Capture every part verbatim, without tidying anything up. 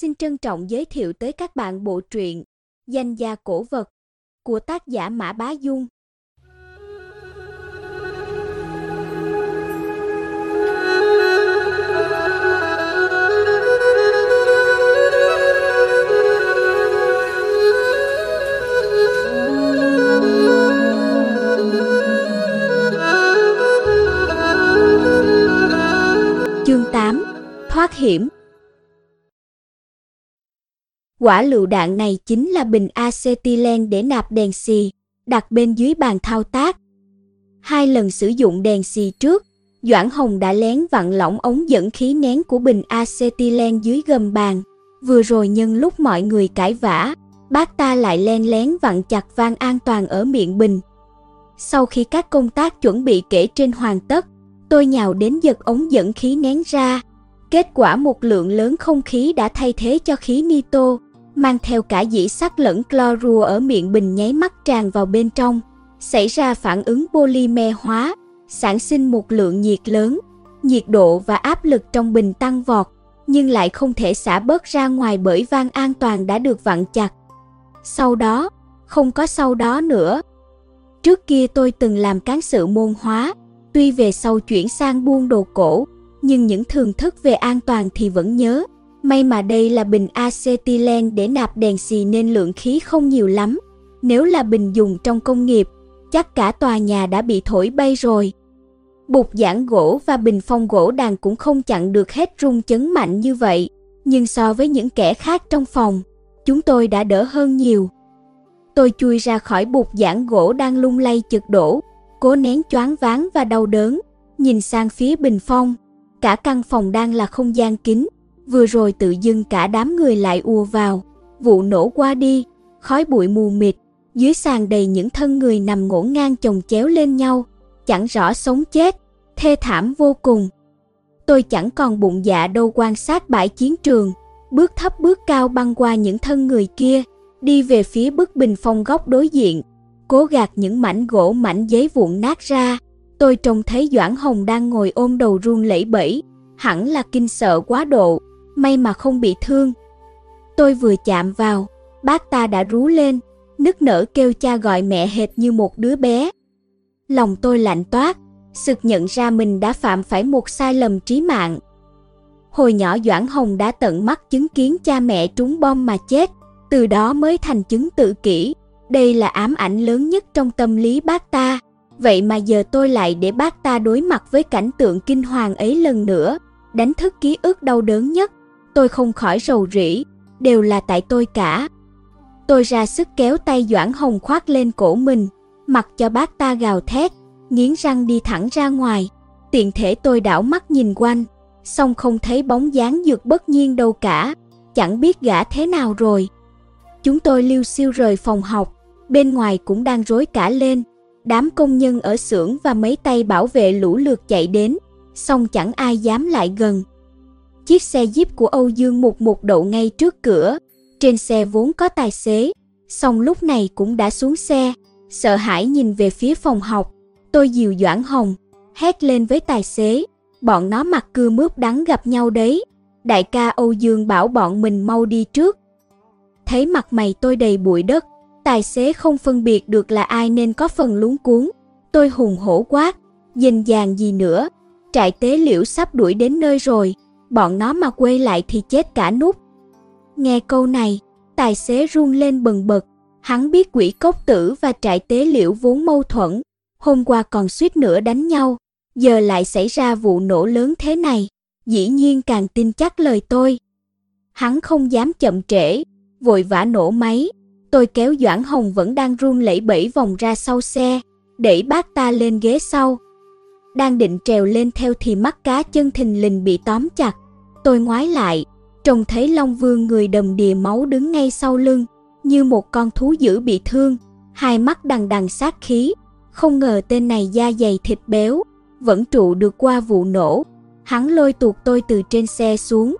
Xin trân trọng giới thiệu tới các bạn bộ truyện Danh Gia Cổ Vật của tác giả Mã Bá Dung. Chương tám. Thoát hiểm. Quả lựu đạn này chính là bình acetylene để nạp đèn xì, đặt bên dưới bàn thao tác. Hai lần sử dụng đèn xì trước, Doãn Hồng đã lén vặn lỏng ống dẫn khí nén của bình acetylene dưới gầm bàn. Vừa rồi nhân lúc mọi người cãi vã, bác ta lại len lén vặn chặt van an toàn ở miệng bình. Sau khi các công tác chuẩn bị kể trên hoàn tất, tôi nhào đến giật ống dẫn khí nén ra. Kết quả một lượng lớn không khí đã thay thế cho khí nitơ, mang theo cả dĩ sắt lẫn clorua ở miệng bình nháy mắt tràn vào bên trong, xảy ra phản ứng polymer hóa, sản sinh một lượng nhiệt lớn, nhiệt độ và áp lực trong bình tăng vọt, nhưng lại không thể xả bớt ra ngoài bởi van an toàn đã được vặn chặt. Sau đó, không có sau đó nữa. Trước kia tôi từng làm cán sự môn hóa, tuy về sau chuyển sang buôn đồ cổ, nhưng những thường thức về an toàn thì vẫn nhớ. May mà đây là bình acetylene để nạp đèn xì nên lượng khí không nhiều lắm. Nếu là bình dùng trong công nghiệp, chắc cả tòa nhà đã bị thổi bay rồi. Bục giảng gỗ và bình phong gỗ đàn cũng không chặn được hết rung chấn mạnh như vậy, nhưng so với những kẻ khác trong phòng, chúng tôi đã đỡ hơn nhiều. Tôi chui ra khỏi bục giảng gỗ đang lung lay chực đổ, cố nén choáng váng và đau đớn, nhìn sang phía bình phong. Cả căn phòng đang là không gian kín, vừa rồi tự dưng cả đám người lại ùa vào. Vụ nổ qua đi, khói bụi mù mịt, dưới sàn đầy những thân người nằm ngổn ngang chồng chéo lên nhau, chẳng rõ sống chết, thê thảm vô cùng. Tôi chẳng còn bụng dạ đâu quan sát bãi chiến trường, bước thấp bước cao băng qua những thân người kia, đi về phía bức bình phong góc đối diện, cố gạt những mảnh gỗ mảnh giấy vụn nát ra. Tôi trông thấy Doãn Hồng đang ngồi ôm đầu run lẩy bẩy, hẳn là kinh sợ quá độ, may mà không bị thương. Tôi vừa chạm vào, bác ta đã rú lên, nức nở kêu cha gọi mẹ hệt như một đứa bé. Lòng tôi lạnh toát, sực nhận ra mình đã phạm phải một sai lầm trí mạng. Hồi nhỏ Doãn Hồng đã tận mắt chứng kiến cha mẹ trúng bom mà chết, từ đó mới thành chứng tự kỷ. Đây là ám ảnh lớn nhất trong tâm lý bác ta. Vậy mà giờ tôi lại để bác ta đối mặt với cảnh tượng kinh hoàng ấy lần nữa, đánh thức ký ức đau đớn nhất. Tôi không khỏi rầu rĩ, đều là tại tôi cả. Tôi ra sức kéo tay Doãn Hồng khoác lên cổ mình, mặc cho bác ta gào thét, nghiến răng đi thẳng ra ngoài. Tiện thể tôi đảo mắt nhìn quanh, song không thấy bóng dáng Dược Bất Nhiên đâu cả, chẳng biết gã thế nào rồi. Chúng tôi liêu xiêu rời phòng học, bên ngoài cũng đang rối cả lên. Đám công nhân ở xưởng và mấy tay bảo vệ lũ lượt chạy đến, song chẳng ai dám lại gần. Chiếc xe Jeep của Âu Dương Mục Mục đậu ngay trước cửa. Trên xe vốn có tài xế, song lúc này cũng đã xuống xe. Sợ hãi nhìn về phía phòng học, tôi dìu Doãn Hồng, hét lên với tài xế. Bọn nó mặt cưa mướp đắng gặp nhau đấy. Đại ca Âu Dương bảo bọn mình mau đi trước. Thấy mặt mày tôi đầy bụi đất, tài xế không phân biệt được là ai nên có phần luống cuống. Tôi hùng hổ quát, dình dàng gì nữa, trại tế liễu sắp đuổi đến nơi rồi, bọn nó mà quay lại thì chết cả núp. Nghe câu này, tài xế run lên bần bật, hắn biết Quỷ Cốc Tử và trại tế liễu vốn mâu thuẫn, hôm qua còn suýt nữa đánh nhau, giờ lại xảy ra vụ nổ lớn thế này, dĩ nhiên càng tin chắc lời tôi. Hắn không dám chậm trễ, vội vã nổ máy. Tôi kéo Doãn Hồng vẫn đang run lẩy bẩy vòng ra sau xe, đẩy bác ta lên ghế sau. Đang định trèo lên theo thì mắt cá chân thình lình bị tóm chặt. Tôi ngoái lại, trông thấy Long Vương người đầm đìa máu đứng ngay sau lưng, như một con thú dữ bị thương, hai mắt đằng đằng sát khí. Không ngờ tên này da dày thịt béo, vẫn trụ được qua vụ nổ. Hắn lôi tuột tôi từ trên xe xuống.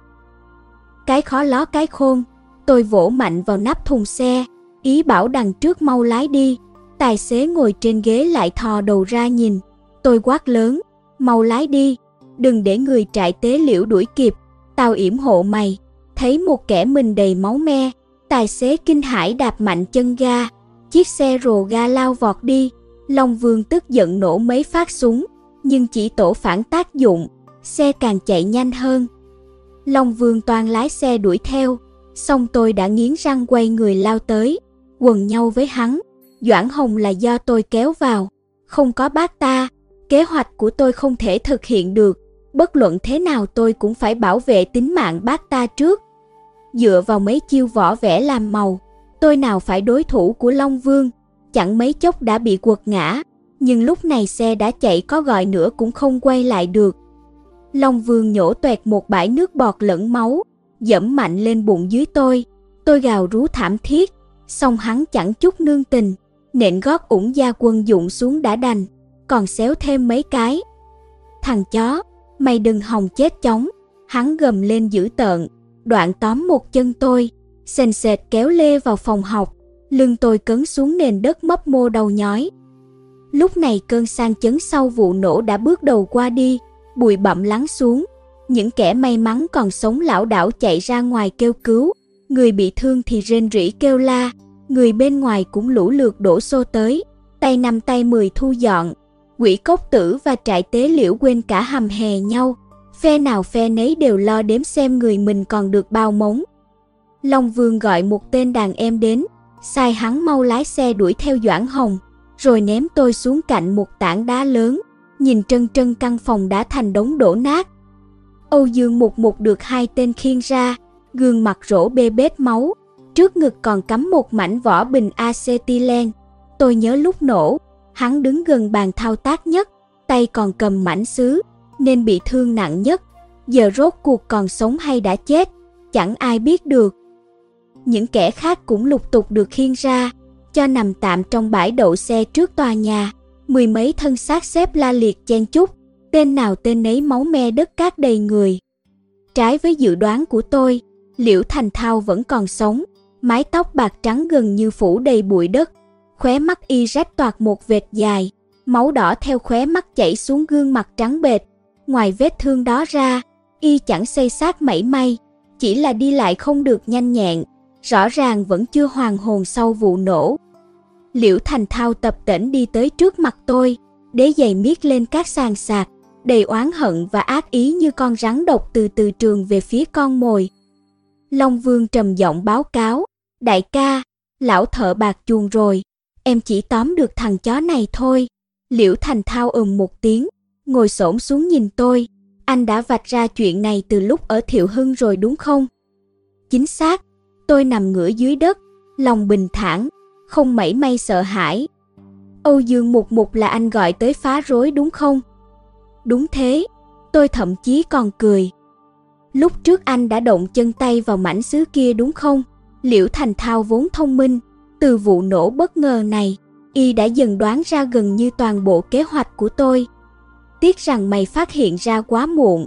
Cái khó ló cái khôn, tôi vỗ mạnh vào nắp thùng xe, ý bảo đằng trước mau lái đi. Tài xế ngồi trên ghế lại thò đầu ra nhìn. Tôi quát lớn, mau lái đi, đừng để người trại tế liễu đuổi kịp, tao yểm hộ mày. thấy một kẻ mình đầy máu me, tài xế kinh hãi đạp mạnh chân ga, chiếc xe rồ ga lao vọt đi. Long Vương tức giận nổ mấy phát súng, nhưng chỉ tổ phản tác dụng, xe càng chạy nhanh hơn. Long Vương toan lái xe đuổi theo, xong tôi đã nghiến răng quay người lao tới, quần nhau với hắn. Doãn Hồng là do tôi kéo vào, không có bác ta, kế hoạch của tôi không thể thực hiện được, bất luận thế nào tôi cũng phải bảo vệ tính mạng bác ta trước. Dựa vào mấy chiêu võ vẽ làm màu, tôi nào phải đối thủ của Long Vương, chẳng mấy chốc đã bị quật ngã, nhưng lúc này xe đã chạy có gọi nữa cũng không quay lại được. Long Vương nhổ toẹt một bãi nước bọt lẫn máu, dẫm mạnh lên bụng dưới tôi, tôi gào rú thảm thiết, song hắn chẳng chút nương tình, nện gót ủng gia quân dụng xuống đã đành, còn xéo thêm mấy cái. Thằng chó, mày đừng hòng chết chóng, hắn gầm lên dữ tợn, đoạn tóm một chân tôi, sền sệt kéo lê vào phòng học, lưng tôi cấn xuống nền đất mấp mô đau nhói. Lúc này cơn sang chấn sau vụ nổ đã bước đầu qua đi, bụi bặm lắng xuống, những kẻ may mắn còn sống lảo đảo chạy ra ngoài kêu cứu, người bị thương thì rên rỉ kêu la, người bên ngoài cũng lũ lượt đổ xô tới, tay năm tay mười thu dọn. Quỷ Cốc Tử và Trại Tế Liễu quên cả hầm hè nhau, phe nào phe nấy đều lo đếm xem người mình còn được bao mống. Long Vương gọi một tên đàn em đến, sai hắn mau lái xe đuổi theo Doãn Hồng, rồi ném tôi xuống cạnh một tảng đá lớn, nhìn trân trân căn phòng đã thành đống đổ nát. Âu Dương Mục Mục được hai tên khiêng ra, gương mặt rỗ bê bết máu, trước ngực còn cắm một mảnh vỏ bình acetylene. Tôi nhớ lúc nổ, hắn đứng gần bàn thao tác nhất, tay còn cầm mảnh sứ, nên bị thương nặng nhất. Giờ rốt cuộc còn sống hay đã chết, chẳng ai biết được. Những kẻ khác cũng lục tục được khiêng ra, cho nằm tạm trong bãi đậu xe trước tòa nhà. Mười mấy thân xác xếp la liệt chen chúc, tên nào tên nấy máu me đất cát đầy người. Trái với dự đoán của tôi, Liễu Thành Thao vẫn còn sống, mái tóc bạc trắng gần như phủ đầy bụi đất, khóe mắt y rách toạc một vệt dài, máu đỏ theo khóe mắt chảy xuống gương mặt trắng bệch. Ngoài vết thương đó ra, y chẳng xây xác mảy may, chỉ là đi lại không được nhanh nhẹn, rõ ràng vẫn chưa hoàn hồn sau vụ nổ. Liễu Thành Thao tập tễnh đi tới trước mặt tôi, đế giày miết lên các sàn sạt, đầy oán hận và ác ý như con rắn độc từ từ trường về phía con mồi. Long Vương trầm giọng báo cáo, đại ca, lão thợ bạc chuồn rồi, em chỉ tóm được thằng chó này thôi. Liễu Thành Thao ừm một tiếng, ngồi xổm xuống nhìn tôi, anh đã vạch ra chuyện này từ lúc ở Thiệu Hưng rồi đúng không? Chính xác, tôi nằm ngửa dưới đất, lòng bình thản, không mảy may sợ hãi. Âu Dương Mục Mục là anh gọi tới phá rối đúng không? Đúng thế, tôi thậm chí còn cười. Lúc trước anh đã động chân tay vào mảnh sứ kia đúng không? Liễu Thành Thao vốn thông minh, từ vụ nổ bất ngờ này, y đã dần đoán ra gần như toàn bộ kế hoạch của tôi. Tiếc rằng mày phát hiện ra quá muộn.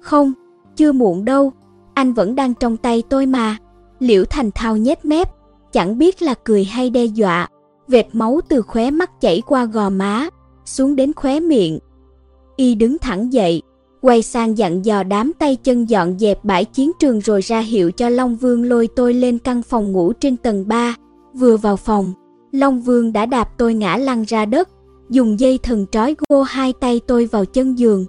Không, chưa muộn đâu, anh vẫn đang trong tay tôi mà. Liễu Thành Thao nhếch mép, chẳng biết là cười hay đe dọa, vệt máu từ khóe mắt chảy qua gò má, xuống đến khóe miệng. Y đứng thẳng dậy, quay sang dặn dò đám tay chân dọn dẹp bãi chiến trường rồi ra hiệu cho Long Vương lôi tôi lên căn phòng ngủ trên tầng ba. Vừa vào phòng, Long Vương đã đạp tôi ngã lăn ra đất, dùng dây thừng trói gô hai tay tôi vào chân giường.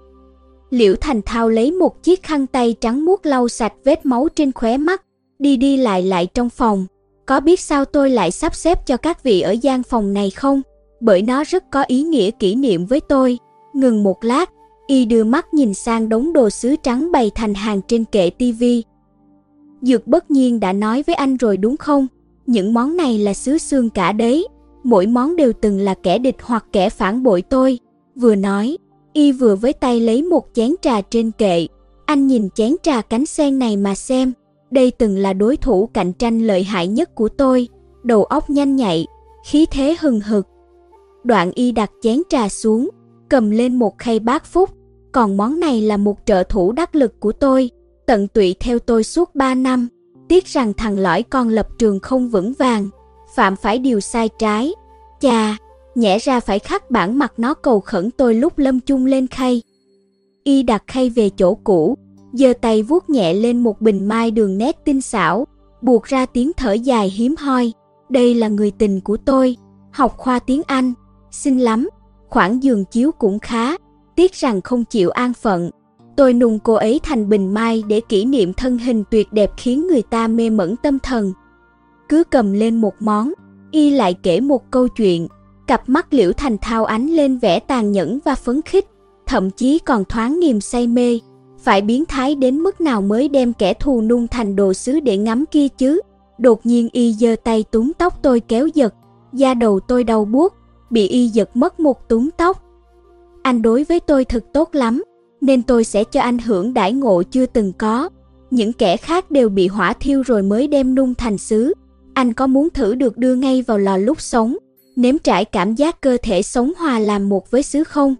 Liễu Thành Thao lấy một chiếc khăn tay trắng muốt lau sạch vết máu trên khóe mắt, đi đi lại lại trong phòng. Có biết sao tôi lại sắp xếp cho các vị ở gian phòng này không? Bởi nó rất có ý nghĩa kỷ niệm với tôi. Ngừng một lát, y đưa mắt nhìn sang đống đồ sứ trắng bày thành hàng trên kệ tivi. Dược Bất Nhiên đã nói với anh rồi đúng không? Những món này là sứ xương cả đấy. Mỗi món đều từng là kẻ địch hoặc kẻ phản bội tôi. Vừa nói, y vừa với tay lấy một chén trà trên kệ. Anh nhìn chén trà cánh sen này mà xem. Đây từng là đối thủ cạnh tranh lợi hại nhất của tôi, đầu óc nhanh nhạy, khí thế hừng hực. Đoạn y đặt chén trà xuống, cầm lên một khay bát phúc, còn món này là một trợ thủ đắc lực của tôi, tận tụy theo tôi suốt ba năm. Tiếc rằng thằng lõi con lập trường không vững vàng, phạm phải điều sai trái. Chà, nhẽ ra phải khắc bản mặt nó cầu khẩn tôi lúc lâm chung lên khay. Y đặt khay về chỗ cũ, giơ tay vuốt nhẹ lên một bình mai đường nét tinh xảo, buộc ra tiếng thở dài hiếm hoi. Đây là người tình của tôi, học khoa tiếng Anh, xinh lắm, khoảng giường chiếu cũng khá, tiếc rằng không chịu an phận. Tôi nung cô ấy thành bình mai để kỷ niệm thân hình tuyệt đẹp khiến người ta mê mẩn tâm thần. Cứ cầm lên một món, y lại kể một câu chuyện, cặp mắt Liễu Thành Thao ánh lên vẻ tàn nhẫn và phấn khích, thậm chí còn thoáng niềm say mê. Phải biến thái đến mức nào mới đem kẻ thù nung thành đồ sứ để ngắm kia chứ? Đột nhiên y giơ tay túm tóc tôi kéo giật, da đầu tôi đau buốt, bị y giật mất một túm tóc. Anh đối với tôi thật tốt lắm, nên tôi sẽ cho anh hưởng đãi ngộ chưa từng có. Những kẻ khác đều bị hỏa thiêu rồi mới đem nung thành sứ. Anh có muốn thử được đưa ngay vào lò lúc sống, nếm trải cảm giác cơ thể sống hòa làm một với sứ không?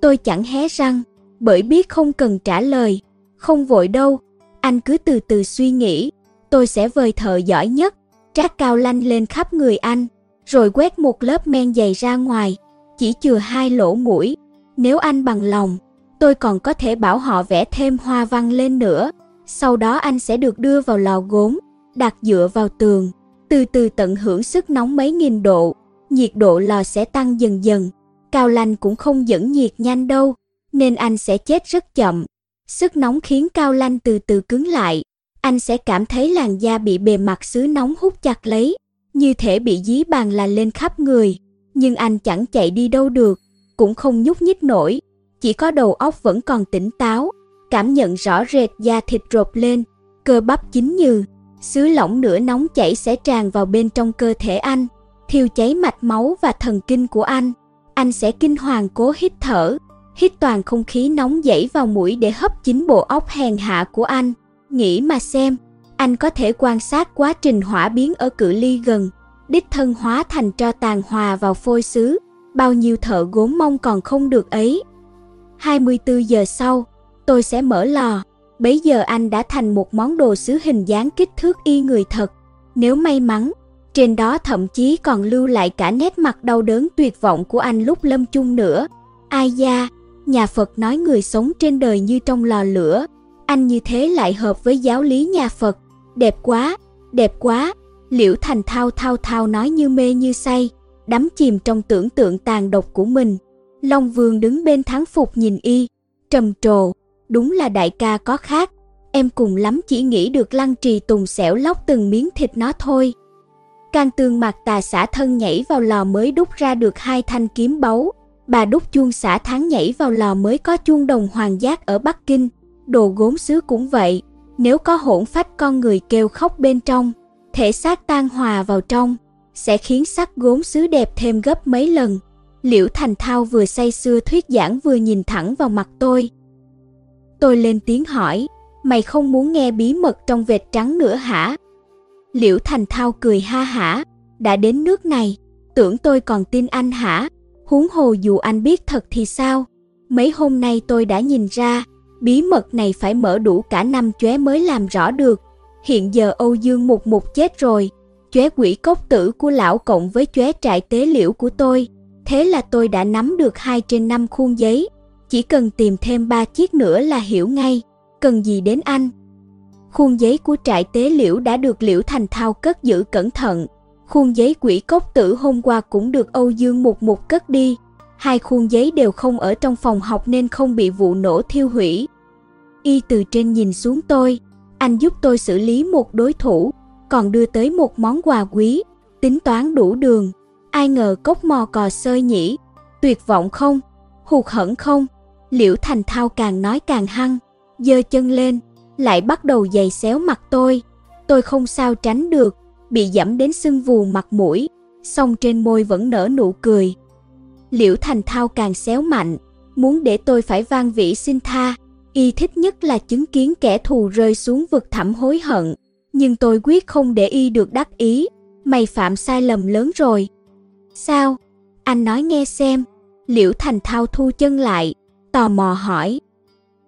Tôi chẳng hé răng, bởi biết không cần trả lời. Không vội đâu, anh cứ từ từ suy nghĩ. Tôi sẽ vời thợ giỏi nhất, trát cao lanh lên khắp người anh, rồi quét một lớp men dày ra ngoài, chỉ chừa hai lỗ mũi. Nếu anh bằng lòng, tôi còn có thể bảo họ vẽ thêm hoa văn lên nữa. Sau đó anh sẽ được đưa vào lò gốm, đặt dựa vào tường, từ từ tận hưởng sức nóng mấy nghìn độ. Nhiệt độ lò sẽ tăng dần dần. Cao lanh cũng không dẫn nhiệt nhanh đâu, nên anh sẽ chết rất chậm. Sức nóng khiến cao lanh từ từ cứng lại. Anh sẽ cảm thấy làn da bị bề mặt sứ nóng hút chặt lấy, như thể bị dí bàn là lên khắp người. Nhưng anh chẳng chạy đi đâu được, cũng không nhúc nhích nổi, chỉ có đầu óc vẫn còn tỉnh táo, cảm nhận rõ rệt da thịt rộp lên, cơ bắp chín nhừ. Sứ lỏng nửa nóng chảy sẽ tràn vào bên trong cơ thể anh, thiêu cháy mạch máu và thần kinh của anh. Anh sẽ kinh hoàng cố hít thở, hít toàn không khí nóng dẫy vào mũi để hấp chín bộ óc hèn hạ của anh. Nghĩ mà xem, anh có thể quan sát quá trình hỏa biến ở cự ly gần, đích thân hóa thành tro tàn hòa vào phôi sứ, bao nhiêu thợ gốm mong còn không được ấy. hai mươi tư giờ sau, tôi sẽ mở lò, bấy giờ anh đã thành một món đồ sứ hình dáng kích thước y người thật. Nếu may mắn, trên đó thậm chí còn lưu lại cả nét mặt đau đớn tuyệt vọng của anh lúc lâm chung nữa. Ai da, nhà Phật nói người sống trên đời như trong lò lửa. Anh như thế lại hợp với giáo lý nhà Phật. Đẹp quá, đẹp quá. Liễu Thành Thao thao thao nói như mê như say, đắm chìm trong tưởng tượng tàn độc của mình. Long Vương đứng bên thán phục nhìn y, trầm trồ. Đúng là đại ca có khác. Em cùng lắm chỉ nghĩ được lăng trì tùng xẻo lóc từng miếng thịt nó thôi. Can Tương Mạc Tà xả thân nhảy vào lò mới đúc ra được hai thanh kiếm báu. Bà đúc chuông xả tháng nhảy vào lò mới có chuông đồng hoàng giác ở Bắc Kinh. Đồ gốm sứ cũng vậy, nếu có hỗn phách con người kêu khóc bên trong, thể xác tan hòa vào trong, sẽ khiến sắc gốm sứ đẹp thêm gấp mấy lần. Liễu Thành Thao vừa say sưa thuyết giảng vừa nhìn thẳng vào mặt tôi. Tôi lên tiếng hỏi, mày không muốn nghe bí mật trong vệt trắng nữa hả? Liễu Thành Thao cười ha hả, đã đến nước này, tưởng tôi còn tin anh hả? Huống hồ dù anh biết thật thì sao? Mấy hôm nay tôi đã nhìn ra, bí mật này phải mở đủ cả năm chóe mới làm rõ được. Hiện giờ Âu Dương Mục Mục chết rồi, chóe Quỷ Cốc Tử của lão cộng với chóe Trại Tế Liễu của tôi. Thế là tôi đã nắm được hai trên năm khuôn giấy. Chỉ cần tìm thêm ba chiếc nữa là hiểu ngay, cần gì đến anh. Khuôn giấy của Trại Tế Liễu đã được Liễu Thành Thao cất giữ cẩn thận. Khuôn giấy Quỷ Cốc Tử hôm qua cũng được Âu Dương Mục Mục cất đi. Hai khuôn giấy đều không ở trong phòng học nên không bị vụ nổ thiêu hủy. Y từ trên nhìn xuống tôi, anh giúp tôi xử lý một đối thủ, còn đưa tới một món quà quý, tính toán đủ đường. Ai ngờ cốc mò cò xơi nhỉ, tuyệt vọng không, hụt hẫng không? Liễu Thành Thao càng nói càng hăng, giơ chân lên, lại bắt đầu giày xéo mặt tôi. Tôi không sao tránh được, bị giẫm đến sưng vù mặt mũi, song trên môi vẫn nở nụ cười. Liễu Thành Thao càng xéo mạnh, muốn để tôi phải van vỉ xin tha. Y thích nhất là chứng kiến kẻ thù rơi xuống vực thẳm hối hận, nhưng tôi quyết không để y được đắc ý. Mày phạm sai lầm lớn rồi. Sao? Anh nói nghe xem. Liễu Thành Thao thu chân lại, tò mò hỏi.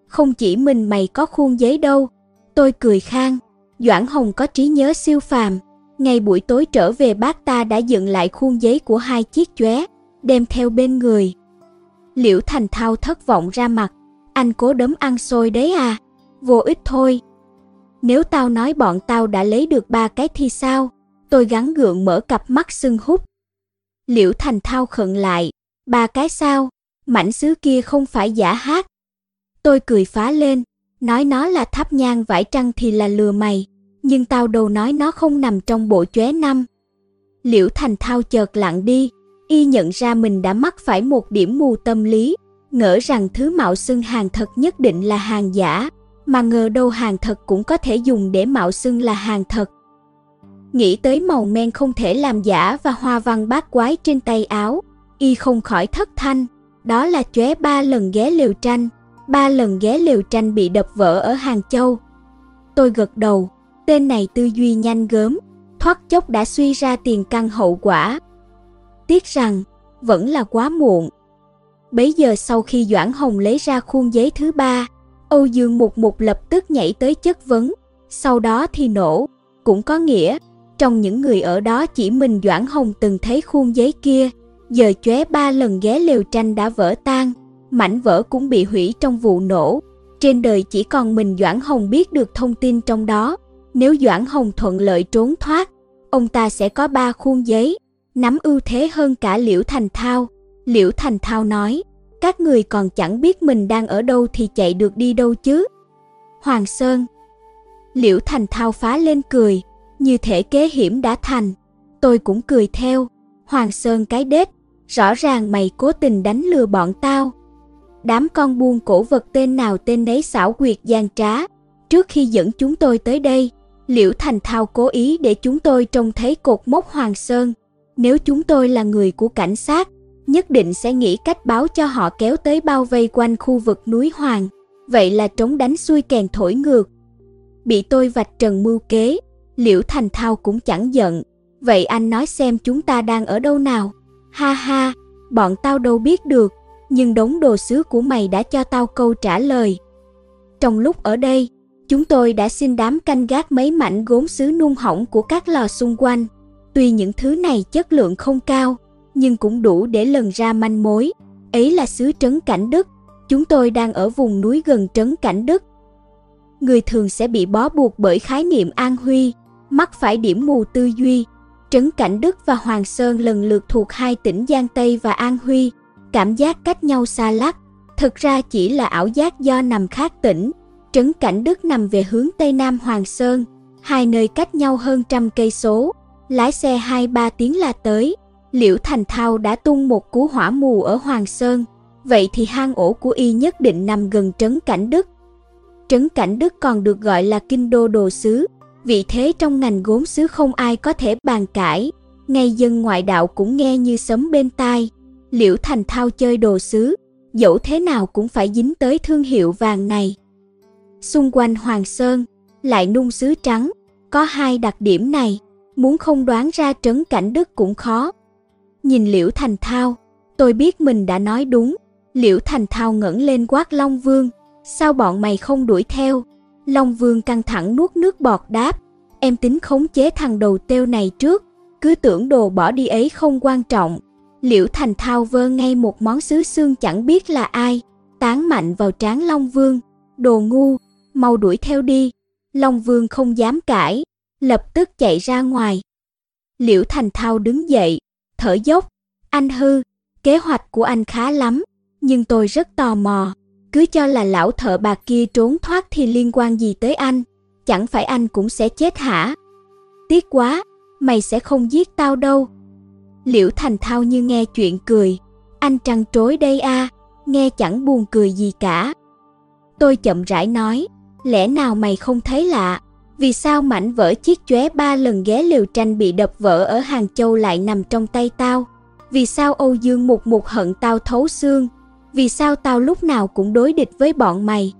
Không chỉ mình mày có khuôn giấy đâu. Tôi cười khang. Doãn Hồng có trí nhớ siêu phàm. Ngay buổi tối trở về bác ta đã dựng lại khuôn giấy của hai chiếc chóe, đem theo bên người. Liễu Thành Thao thất vọng ra mặt. Anh cố đấm ăn xôi đấy à? vô ích thôi. Nếu tao nói bọn tao đã lấy được ba cái thì sao? Tôi gắng gượng mở cặp mắt sưng húp. Liễu Thành Thao khựng lại. Ba cái sao? Mảnh sứ kia không phải giả hát. Tôi cười phá lên. Nói nó là tháp nhang vải trăng thì là lừa mày. Nhưng tao đâu nói nó không nằm trong bộ chóe năm. Liễu Thành Thao chợt lặng đi. Y nhận ra mình đã mắc phải một điểm mù tâm lý. Ngỡ rằng thứ mạo xưng hàng thật nhất định là hàng giả. Mà ngờ đâu hàng thật cũng có thể dùng để mạo xưng là hàng thật. Nghĩ tới màu men không thể làm giả và hoa văn bát quái trên tay áo, y không khỏi thất thanh. Đó là chóe ba lần ghé lều tranh. Ba lần ghé lều tranh bị đập vỡ ở Hàng Châu. Tôi gật đầu. Tên này tư duy nhanh gớm, thoát chốc đã suy ra tiền căn hậu quả. Tiếc rằng vẫn là quá muộn. Bấy giờ sau khi Doãn Hồng lấy ra khuôn giấy thứ ba, Âu Dương Mục Mục lập tức nhảy tới chất vấn. Sau đó thì nổ. Cũng có nghĩa trong những người ở đó chỉ mình Doãn Hồng từng thấy khuôn giấy kia. Giờ chóe ba lần ghé lều tranh đã vỡ tan, mảnh vỡ cũng bị hủy trong vụ nổ. Trên đời chỉ còn mình Doãn Hồng biết được thông tin trong đó. Nếu Doãn Hồng thuận lợi trốn thoát, ông ta sẽ có ba khuôn giấy, nắm ưu thế hơn cả Liễu Thành Thao. Liễu Thành Thao nói, các người còn chẳng biết mình đang ở đâu thì chạy được đi đâu chứ. Hoàng Sơn. Liễu Thành Thao phá lên cười, như thể kế hiểm đã thành. Tôi cũng cười theo. Hoàng Sơn cái đết, rõ ràng mày cố tình đánh lừa bọn tao. Đám con buôn cổ vật tên nào tên nấy xảo quyệt gian trá. Trước khi dẫn chúng tôi tới đây, Liễu Thành Thao cố ý để chúng tôi trông thấy cột mốc Hoàng Sơn. Nếu chúng tôi là người của cảnh sát, nhất định sẽ nghĩ cách báo cho họ kéo tới bao vây quanh khu vực núi Hoàng. Vậy là trống đánh xuôi kèn thổi ngược. Bị tôi vạch trần mưu kế, Liễu Thành Thao cũng chẳng giận. Vậy anh nói xem chúng ta đang ở đâu nào? Ha ha, bọn tao đâu biết được, nhưng đống đồ sứ của mày đã cho tao câu trả lời. Trong lúc ở đây, chúng tôi đã xin đám canh gác mấy mảnh gốm sứ nung hỏng của các lò xung quanh. Tuy những thứ này chất lượng không cao, nhưng cũng đủ để lần ra manh mối. Ấy là xứ Trấn Cảnh Đức. Chúng tôi đang ở vùng núi gần Trấn Cảnh Đức. Người thường sẽ bị bó buộc bởi khái niệm an huy, mắc phải điểm mù tư duy. Trấn Cảnh Đức và Hoàng Sơn lần lượt thuộc hai tỉnh Giang Tây và An Huy. Cảm giác cách nhau xa lắc, thực ra chỉ là ảo giác do nằm khác tỉnh. Trấn Cảnh Đức nằm về hướng Tây Nam Hoàng Sơn, hai nơi cách nhau hơn trăm cây số, lái xe hai ba tiếng là tới. Liễu Thành Thao đã tung một cú hỏa mù ở Hoàng Sơn, vậy thì hang ổ của y nhất định nằm gần Trấn Cảnh Đức. Trấn Cảnh Đức còn được gọi là kinh đô đồ sứ, vị thế trong ngành gốm sứ không ai có thể bàn cãi, ngay dân ngoại đạo cũng nghe như sấm bên tai. Liễu Thành Thao chơi đồ sứ, dẫu thế nào cũng phải dính tới thương hiệu vàng này. Xung quanh Hoàng Sơn lại nung sứ trắng, có hai đặc điểm này, muốn không đoán ra Trấn Cảnh Đức cũng khó. Nhìn Liễu Thành Thao, tôi biết mình đã nói đúng. Liễu Thành Thao ngẩng lên quát Long Vương, sao bọn mày không đuổi theo? Long Vương căng thẳng nuốt nước bọt đáp, em tính khống chế thằng đầu têu này trước, cứ tưởng đồ bỏ đi ấy không quan trọng. Liễu Thành Thao vơ ngay một món sứ xương chẳng biết là ai, tán mạnh vào trán Long Vương, đồ ngu, mau đuổi theo đi. Long Vương không dám cãi, lập tức chạy ra ngoài. Liễu Thành Thao đứng dậy, thở dốc, anh hư, kế hoạch của anh khá lắm, nhưng tôi rất tò mò. Cứ cho là lão thợ bạc kia trốn thoát thì liên quan gì tới anh? Chẳng phải anh cũng sẽ chết hả? Tiếc quá, mày sẽ không giết tao đâu. Liễu Thành Thao như nghe chuyện cười. Anh trăn trối đây à, nghe chẳng buồn cười gì cả. Tôi chậm rãi nói, lẽ nào mày không thấy lạ? Vì sao mảnh vỡ chiếc chóe ba lần ghé lều tranh bị đập vỡ ở Hàng Châu lại nằm trong tay tao? Vì sao Âu Dương Mục Mục hận tao thấu xương? Vì sao tao lúc nào cũng đối địch với bọn mày?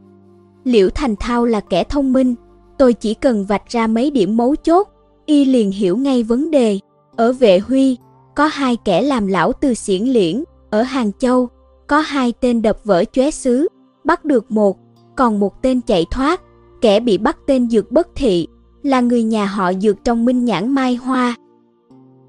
Liễu Thành Thao là kẻ thông minh, tôi chỉ cần vạch ra mấy điểm mấu chốt, y liền hiểu ngay vấn đề. Ở Vệ Huy, có hai kẻ làm lão từ xiển liễn, ở Hàng Châu, có hai tên đập vỡ chóe sứ, bắt được một, còn một tên chạy thoát, kẻ bị bắt tên Dược Bất Thị, là người nhà họ Dược trong Minh Nhãn Mai Hoa.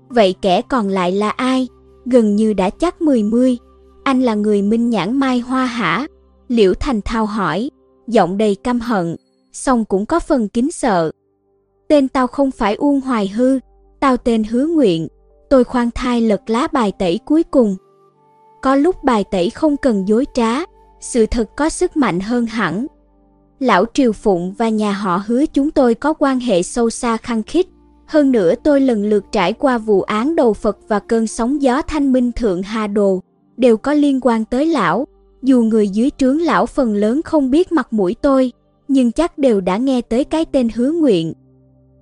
Vậy kẻ còn lại là ai? Gần như đã chắc mười mươi. Anh là người Minh Nhãn Mai Hoa hả? Liễu Thành Thao hỏi, giọng đầy căm hận. song cũng có phần kính sợ. Tên tao không phải Uông Hoài Hư, tao tên Hứa Nguyện, tôi khoan thai lật lá bài tẩy cuối cùng. Có lúc bài tẩy không cần dối trá, sự thật có sức mạnh hơn hẳn. Lão Triều Phụng và nhà họ Hứa chúng tôi có quan hệ sâu xa khăng khít. Hơn nữa tôi lần lượt trải qua vụ án đầu Phật và cơn sóng gió Thanh Minh Thượng Hà Đồ, đều có liên quan tới lão. Dù người dưới trướng lão phần lớn không biết mặt mũi tôi, nhưng chắc đều đã nghe tới cái tên Hứa Nguyện.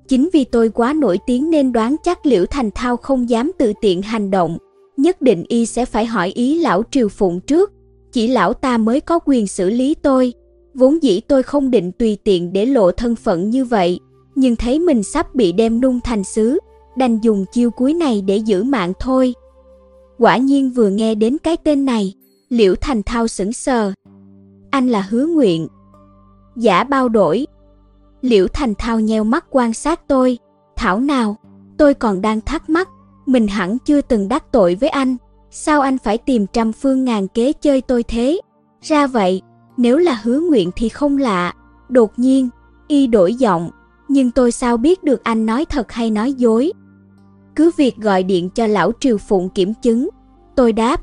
Chính vì tôi quá nổi tiếng nên đoán chắc Liễu Thành Thao không dám tự tiện hành động, nhất định y sẽ phải hỏi ý lão Triều Phụng trước, chỉ lão ta mới có quyền xử lý tôi. Vốn dĩ tôi không định tùy tiện để lộ thân phận như vậy, nhưng thấy mình sắp bị đem nung thành sứ, đành dùng chiêu cuối này để giữ mạng thôi. Quả nhiên vừa nghe đến cái tên này, Liễu Thành Thao sững sờ. Anh là Hứa Nguyện? Giả bao đổi. Liễu Thành Thao nheo mắt quan sát tôi. Thảo nào, tôi còn đang thắc mắc, mình hẳn chưa từng đắc tội với anh, sao anh phải tìm trăm phương ngàn kế chơi tôi thế? Ra vậy, nếu là Hứa Nguyện thì không lạ. Đột nhiên, y đổi giọng. Nhưng tôi sao biết được anh nói thật hay nói dối? Cứ việc gọi điện cho lão Triều Phụng kiểm chứng, tôi đáp.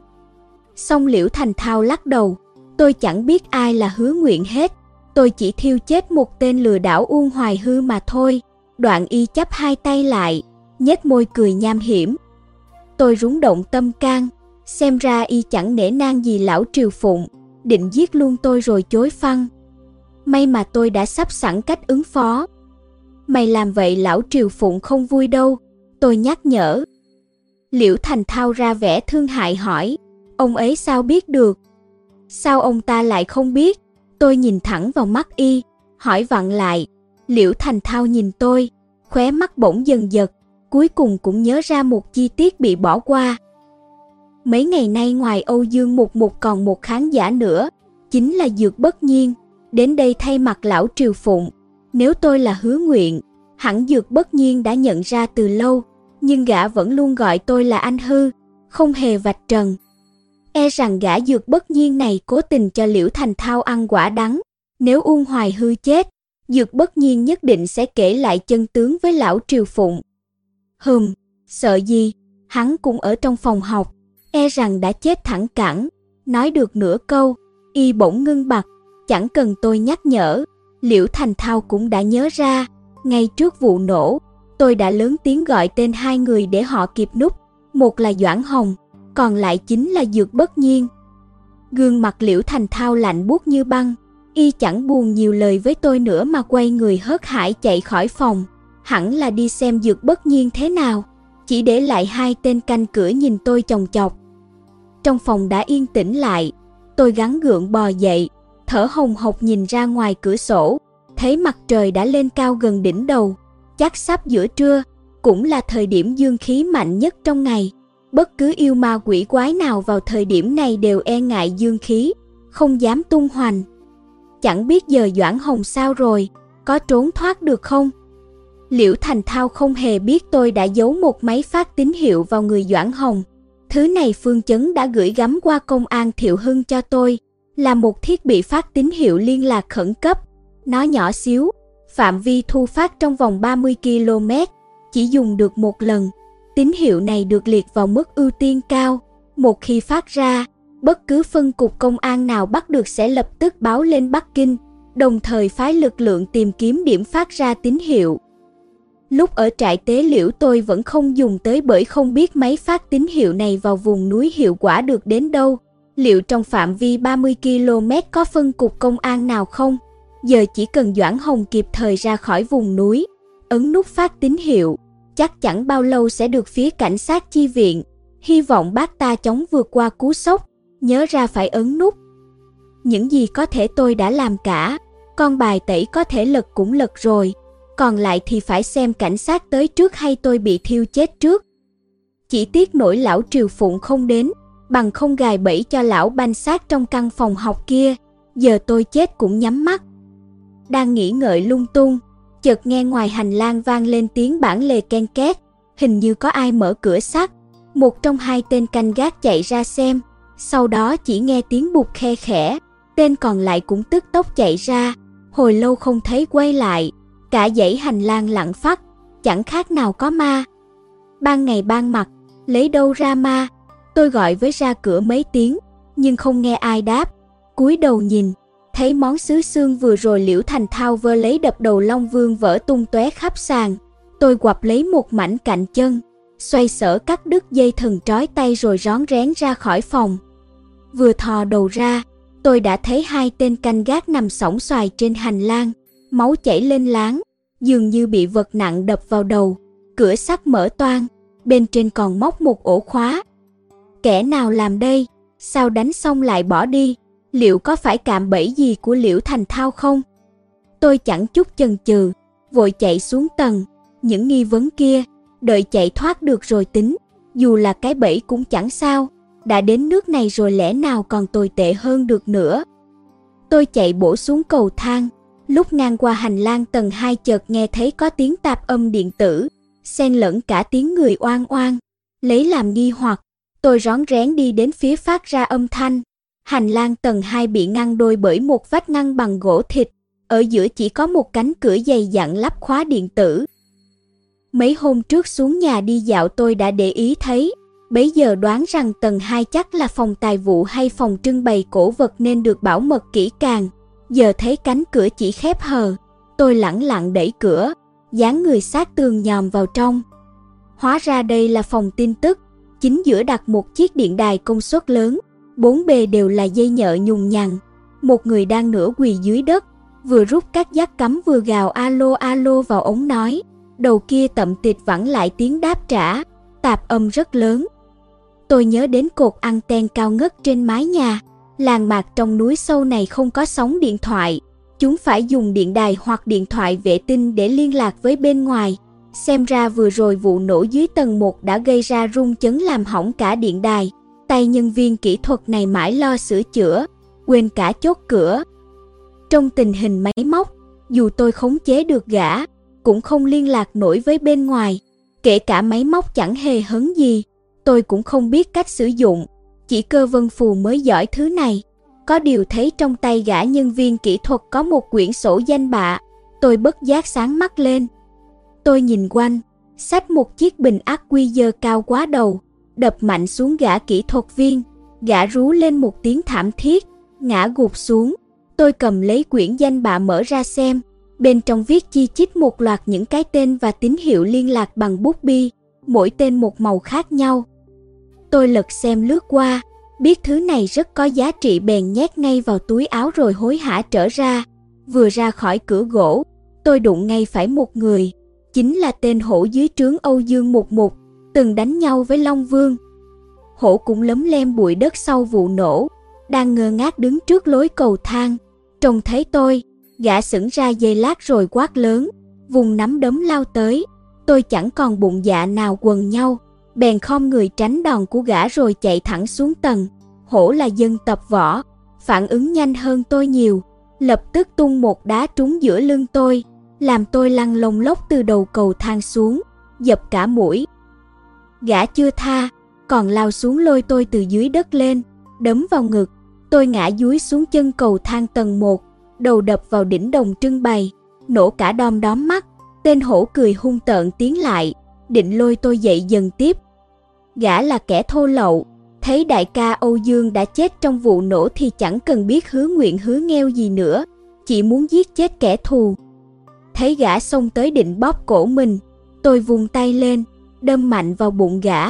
Xong Liễu Thành Thao lắc đầu. Tôi chẳng biết ai là Hứa Nguyện hết. Tôi chỉ thiêu chết một tên lừa đảo Uông Hoài Hư mà thôi. Đoạn y chắp hai tay lại, nhếch môi cười nham hiểm. Tôi rúng động tâm can. Xem ra y chẳng nể nang gì lão Triều Phụng, định giết luôn tôi rồi chối phăng. May mà tôi đã sắp sẵn cách ứng phó. Mày làm vậy lão Triều Phụng không vui đâu, tôi nhắc nhở. Liễu Thành Thao ra vẻ thương hại hỏi, ông ấy sao biết được? Sao ông ta lại không biết? Tôi nhìn thẳng vào mắt y, hỏi vặn lại. Liễu Thành Thao nhìn tôi, khóe mắt bỗng dần giật, cuối cùng cũng nhớ ra một chi tiết bị bỏ qua. Mấy ngày nay ngoài Âu Dương Mục Mục còn một khán giả nữa, chính là Dược Bất Nhiên, đến đây thay mặt lão Triều Phụng. Nếu tôi là Hứa Nguyện, hẳn Dược Bất Nhiên đã nhận ra từ lâu, nhưng gã vẫn luôn gọi tôi là anh Hư, không hề vạch trần. E rằng gã Dược Bất Nhiên này cố tình cho Liễu Thành Thao ăn quả đắng. Nếu Uông Hoài Hư chết, Dược Bất Nhiên nhất định sẽ kể lại chân tướng với lão Triều Phụng. Hừm, sợ gì, hắn cũng ở trong phòng học, e rằng đã chết thẳng cẳng. Nói được nửa câu, y bỗng ngưng bặt, chẳng cần tôi nhắc nhở. Liễu Thành Thao cũng đã nhớ ra, ngay trước vụ nổ, tôi đã lớn tiếng gọi tên hai người để họ kịp núp, một là Doãn Hồng, còn lại chính là Dược Bất Nhiên. Gương mặt Liễu Thành Thao lạnh buốt như băng, y chẳng buồn nhiều lời với tôi nữa mà quay người hớt hải chạy khỏi phòng, hẳn là đi xem Dược Bất Nhiên thế nào, chỉ để lại hai tên canh cửa nhìn tôi chòng chọc. Trong phòng đã yên tĩnh lại, tôi gắng gượng bò dậy, thở hồng hộc nhìn ra ngoài cửa sổ, thấy mặt trời đã lên cao gần đỉnh đầu, chắc sắp giữa trưa, cũng là thời điểm dương khí mạnh nhất trong ngày. Bất cứ yêu ma quỷ quái nào vào thời điểm này đều e ngại dương khí, không dám tung hoành. Chẳng biết giờ Doãn Hồng sao rồi, có trốn thoát được không? Liễu Thành Thao không hề biết tôi đã giấu một máy phát tín hiệu vào người Doãn Hồng. Thứ này Phương Chấn đã gửi gắm qua công an Thiệu Hưng cho tôi, là một thiết bị phát tín hiệu liên lạc khẩn cấp. Nó nhỏ xíu, phạm vi thu phát trong vòng ba mươi ki lô mét, chỉ dùng được một lần. Tín hiệu này được liệt vào mức ưu tiên cao. Một khi phát ra, bất cứ phân cục công an nào bắt được sẽ lập tức báo lên Bắc Kinh, đồng thời phái lực lượng tìm kiếm điểm phát ra tín hiệu. Lúc ở trại tế liễu tôi vẫn không dùng tới bởi không biết máy phát tín hiệu này vào vùng núi hiệu quả được đến đâu. Liệu trong phạm vi ba mươi ki lô mét có phân cục công an nào không? Giờ chỉ cần Doãn Hồng kịp thời ra khỏi vùng núi, ấn nút phát tín hiệu, chắc chẳng bao lâu sẽ được phía cảnh sát chi viện. Hy vọng bác ta chóng vượt qua cú sốc, nhớ ra phải ấn nút. Những gì có thể tôi đã làm cả, con bài tẩy có thể lật cũng lật rồi, còn lại thì phải xem cảnh sát tới trước hay tôi bị thiêu chết trước. Chỉ tiếc nỗi lão Triều Phụng không đến, bằng không gài bẫy cho lão banh xác trong căn phòng học kia, giờ tôi chết cũng nhắm mắt. Đang nghĩ ngợi lung tung, chợt nghe ngoài hành lang vang lên tiếng bản lề ken két, hình như có ai mở cửa sắt. Một trong hai tên canh gác chạy ra xem, sau đó chỉ nghe tiếng bụp khe khẽ, tên còn lại cũng tức tốc chạy ra, hồi lâu không thấy quay lại, cả dãy hành lang lặng phắt, chẳng khác nào có ma. Ban ngày ban mặt, lấy đâu ra ma? Tôi gọi với ra cửa mấy tiếng, nhưng không nghe ai đáp. Cúi đầu nhìn, thấy món sứ xương vừa rồi Liễu Thành Thao vơ lấy đập đầu Long Vương vỡ tung tóe khắp sàn. Tôi quặp lấy một mảnh cạnh chân, xoay sở cắt đứt dây thần trói tay rồi rón rén ra khỏi phòng. Vừa thò đầu ra, tôi đã thấy hai tên canh gác nằm sõng xoài trên hành lang, máu chảy lên láng, dường như bị vật nặng đập vào đầu. Cửa sắt mở toang, bên trên còn móc một ổ khóa. Kẻ nào làm đây? Sao đánh xong lại bỏ đi? Liệu có phải cạm bẫy gì của Liễu Thành Thao không? Tôi chẳng chút chần chừ, vội chạy xuống tầng. Những nghi vấn kia, đợi chạy thoát được rồi tính. Dù là cái bẫy cũng chẳng sao, đã đến nước này rồi lẽ nào còn tồi tệ hơn được nữa. Tôi chạy bổ xuống cầu thang, lúc ngang qua hành lang tầng hai chợt nghe thấy có tiếng tạp âm điện tử, xen lẫn cả tiếng người oang oang. Lấy làm nghi hoặc, tôi rón rén đi đến phía phát ra âm thanh. Hành lang tầng hai bị ngăn đôi bởi một vách ngăn bằng gỗ thịt, ở giữa chỉ có một cánh cửa dày dặn lắp khóa điện tử. Mấy hôm trước xuống nhà đi dạo tôi đã để ý thấy, bấy giờ đoán rằng tầng hai chắc là phòng tài vụ hay phòng trưng bày cổ vật nên được bảo mật kỹ càng. Giờ thấy cánh cửa chỉ khép hờ, tôi lẳng lặng đẩy cửa, dán người sát tường nhòm vào trong. Hóa ra đây là phòng tin tức, chính giữa đặt một chiếc điện đài công suất lớn, bốn bề đều là dây nhợ nhùng nhằng. Một người đang nửa quỳ dưới đất, vừa rút các giác cắm vừa gào alo alo vào ống nói, đầu kia tậm tịt vẳng lại tiếng đáp trả, tạp âm rất lớn. Tôi nhớ đến cột anten cao ngất trên mái nhà, làng mạc trong núi sâu này không có sóng điện thoại, chúng phải dùng điện đài hoặc điện thoại vệ tinh để liên lạc với bên ngoài. Xem ra vừa rồi vụ nổ dưới tầng một đã gây ra rung chấn làm hỏng cả điện đài. Tay nhân viên kỹ thuật này mãi lo sửa chữa, quên cả chốt cửa. Trong tình hình máy móc, dù tôi khống chế được gã, cũng không liên lạc nổi với bên ngoài. Kể cả máy móc chẳng hề hấn gì, tôi cũng không biết cách sử dụng. Chỉ Cơ Vân Phù mới giỏi thứ này. Có điều thấy trong tay gã nhân viên kỹ thuật có một quyển sổ danh bạ, tôi bất giác sáng mắt lên. Tôi nhìn quanh, xách một chiếc bình ắc quy dơ cao quá đầu, đập mạnh xuống gã kỹ thuật viên. Gã rú lên một tiếng thảm thiết, ngã gục xuống. Tôi cầm lấy quyển danh bạ mở ra xem, bên trong viết chi chít một loạt những cái tên và tín hiệu liên lạc bằng bút bi, mỗi tên một màu khác nhau. Tôi lật xem lướt qua, biết thứ này rất có giá trị bèn nhét ngay vào túi áo rồi hối hả trở ra. Vừa ra khỏi cửa gỗ, tôi đụng ngay phải một người, chính là tên Hổ dưới trướng Âu Dương Mục Mục, từng đánh nhau với Long Vương. Hổ cũng lấm lem bụi đất sau vụ nổ, đang ngơ ngác đứng trước lối cầu thang. Trông thấy tôi, gã sững ra giây lát rồi quát lớn, vùng nắm đấm lao tới. Tôi chẳng còn bụng dạ nào quần nhau, bèn khom người tránh đòn của gã rồi chạy thẳng xuống tầng. Hổ là dân tập võ, phản ứng nhanh hơn tôi nhiều, lập tức tung một đá trúng giữa lưng tôi, làm tôi lăn lông lốc từ đầu cầu thang xuống, dập cả mũi. Gã chưa tha, còn lao xuống lôi tôi từ dưới đất lên, đấm vào ngực. Tôi ngã dúi xuống chân cầu thang tầng một, đầu đập vào đỉnh đồng trưng bày, nổ cả đom đóm mắt. Tên Hổ cười hung tợn tiến lại, định lôi tôi dậy dần tiếp. Gã là kẻ thô lậu, thấy đại ca Âu Dương đã chết trong vụ nổ thì chẳng cần biết Hứa Nguyện hứa nghêu gì nữa, chỉ muốn giết chết kẻ thù. Thấy gã xông tới định bóp cổ mình, tôi vung tay lên, đâm mạnh vào bụng gã.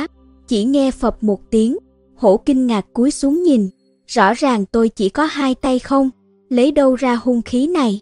Chỉ nghe phập một tiếng, Hổ kinh ngạc cúi xuống nhìn, rõ ràng tôi chỉ có hai tay không, lấy đâu ra hung khí này.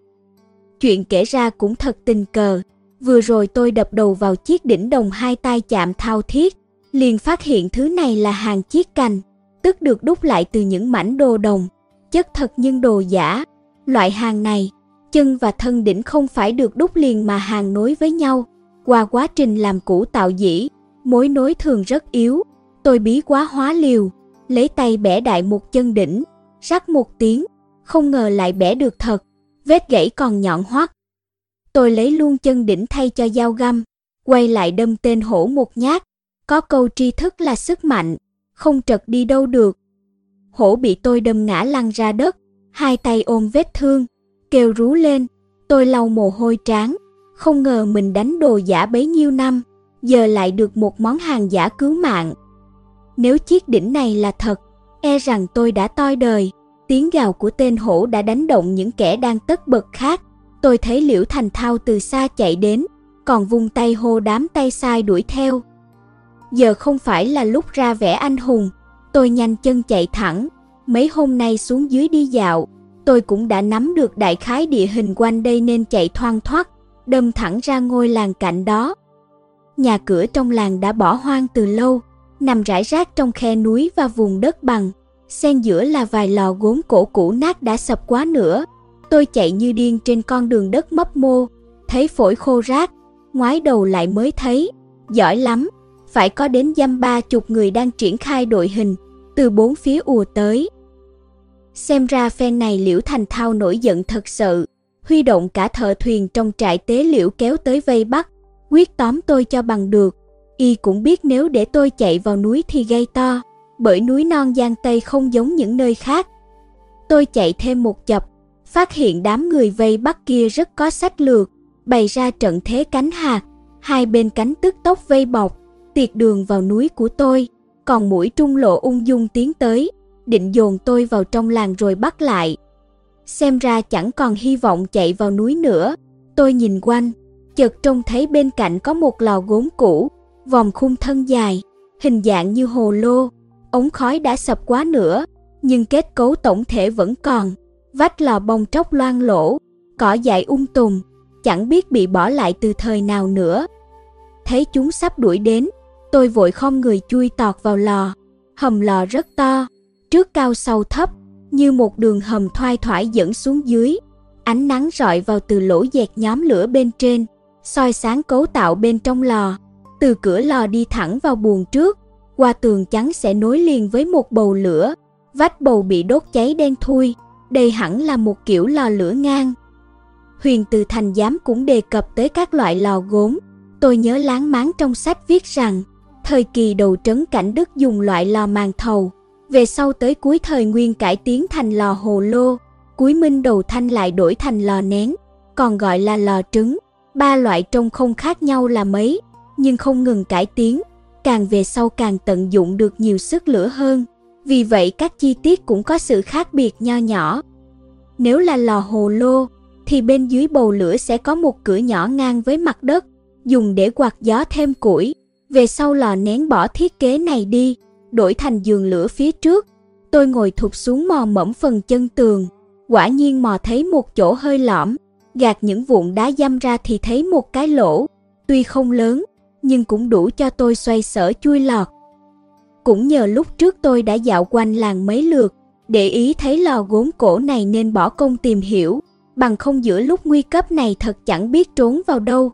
Chuyện kể ra cũng thật tình cờ, vừa rồi tôi đập đầu vào chiếc đỉnh đồng hai tay chạm thao thiết, liền phát hiện thứ này là hàng chiếc cành, tức được đúc lại từ những mảnh đồ đồng, chất thật nhưng đồ giả. Loại hàng này, chân và thân đỉnh không phải được đúc liền mà hàng nối với nhau, qua quá trình làm cũ tạo dĩ, mối nối thường rất yếu. Tôi bí quá hóa liều, lấy tay bẻ đại một chân đỉnh, rắc một tiếng, không ngờ lại bẻ được thật, vết gãy còn nhọn hoắt. Tôi lấy luôn chân đỉnh thay cho dao găm, quay lại đâm tên Hổ một nhát. Có câu tri thức là sức mạnh, không trật đi đâu được. Hổ bị tôi đâm ngã lăn ra đất, hai tay ôm vết thương, kêu rú lên, Tôi lau mồ hôi trán, không ngờ mình đánh đồ giả bấy nhiêu năm, giờ lại được một món hàng giả cứu mạng. Nếu chiếc đỉnh này là thật, e rằng tôi đã toi đời. Tiếng gào của tên hổ đã đánh động những kẻ đang tất bật khác. Tôi thấy Liễu Thành Thao từ xa chạy đến, còn vung tay hô đám tay sai đuổi theo. Giờ không phải là lúc ra vẻ anh hùng, tôi nhanh chân chạy thẳng. Mấy hôm nay xuống dưới đi dạo, tôi cũng đã nắm được đại khái địa hình quanh đây nên chạy thoăn thoắt, đâm thẳng ra ngôi làng cạnh đó. Nhà cửa trong làng đã bỏ hoang từ lâu, nằm rải rác trong khe núi và vùng đất bằng, xen giữa là vài lò gốm cổ cũ nát đã sập quá nữa. Tôi chạy như điên trên con đường đất mấp mô, thấy phổi khô rác, ngoái đầu lại mới thấy, giỏi lắm, phải có đến dăm ba chục người đang triển khai đội hình, từ bốn phía ùa tới. Xem ra phen này Liễu Thành Thao nổi giận thật sự, huy động cả thợ thuyền trong trại tế liễu kéo tới vây bắt, quyết tóm tôi cho bằng được. Y cũng biết nếu để tôi chạy vào núi thì gây to, bởi núi non Giang Tây không giống những nơi khác. Tôi chạy thêm một chập, phát hiện đám người vây bắt kia rất có sách lược, bày ra trận thế cánh hạc, hai bên cánh tức tốc vây bọc, tiệt đường vào núi của tôi, còn mũi trung lộ ung dung tiến tới, định dồn tôi vào trong làng rồi bắt lại. Xem ra chẳng còn hy vọng chạy vào núi nữa. Tôi nhìn quanh, chợt trông thấy bên cạnh có một lò gốm cũ, vòng khung thân dài, hình dạng như hồ lô, ống khói đã sập quá nữa, nhưng kết cấu tổng thể vẫn còn, vách lò bong tróc loang lỗ, cỏ dại um tùm, chẳng biết bị bỏ lại từ thời nào nữa. Thấy chúng sắp đuổi đến, tôi vội khom người chui tọt vào lò. Hầm lò rất to, trước cao sau thấp, như một đường hầm thoai thoải dẫn xuống dưới. Ánh nắng rọi vào từ lỗ dẹt nhóm lửa bên trên, soi sáng cấu tạo bên trong lò. Từ cửa lò đi thẳng vào buồng trước, qua tường trắng sẽ nối liền với một bầu lửa. Vách bầu bị đốt cháy đen thui, đây hẳn là một kiểu lò lửa ngang. Huyền Từ Thành Giám cũng đề cập tới các loại lò gốm. Tôi nhớ láng máng trong sách viết rằng, thời kỳ đầu Trấn Cảnh Đức dùng loại lò màn thầu, về sau tới cuối thời Nguyên cải tiến thành lò hồ lô, cuối Minh đầu Thanh lại đổi thành lò nén, còn gọi là lò trứng. Ba loại trông không khác nhau là mấy, nhưng không ngừng cải tiến, càng về sau càng tận dụng được nhiều sức lửa hơn, vì vậy các chi tiết cũng có sự khác biệt nho nhỏ. Nếu là lò hồ lô, thì bên dưới bầu lửa sẽ có một cửa nhỏ ngang với mặt đất, dùng để quạt gió thêm củi. Về sau lò nén bỏ thiết kế này đi, đổi thành giường lửa phía trước. Tôi ngồi thụt xuống mò mẫm phần chân tường, quả nhiên mò thấy một chỗ hơi lõm, gạt những vụn đá dăm ra thì thấy một cái lỗ, tuy không lớn, nhưng cũng đủ cho tôi xoay sở chui lọt. Cũng nhờ lúc trước tôi đã dạo quanh làng mấy lượt, để ý thấy lò gốm cổ này nên bỏ công tìm hiểu, bằng không giữa lúc nguy cấp này thật chẳng biết trốn vào đâu.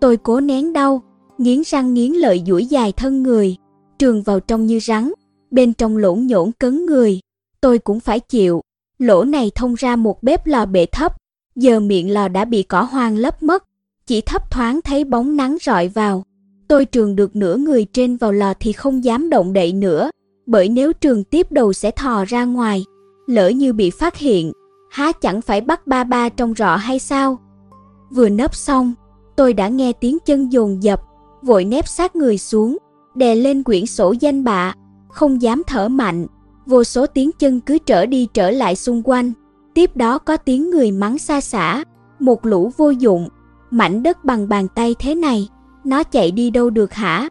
Tôi cố nén đau, nghiến răng nghiến lợi duỗi dài thân người, trườn vào trong như rắn, bên trong lỗn nhổn cấn người. Tôi cũng phải chịu, lỗ này thông ra một bếp lò bệ thấp, giờ miệng lò đã bị cỏ hoang lấp mất, chỉ thấp thoáng thấy bóng nắng rọi vào. Tôi trườn được nửa người trên vào lò thì không dám động đậy nữa, bởi nếu trườn tiếp đầu sẽ thò ra ngoài, lỡ như bị phát hiện, há chẳng phải bắt ba ba trong rọ hay sao? Vừa nấp xong, tôi đã nghe tiếng chân dồn dập, vội nép sát người xuống, đè lên quyển sổ danh bạ, không dám thở mạnh. Vô số tiếng chân cứ trở đi trở lại xung quanh, tiếp đó có tiếng người mắng xa xả, một lũ vô dụng. Mảnh đất bằng bàn tay thế này, nó chạy đi đâu được hả?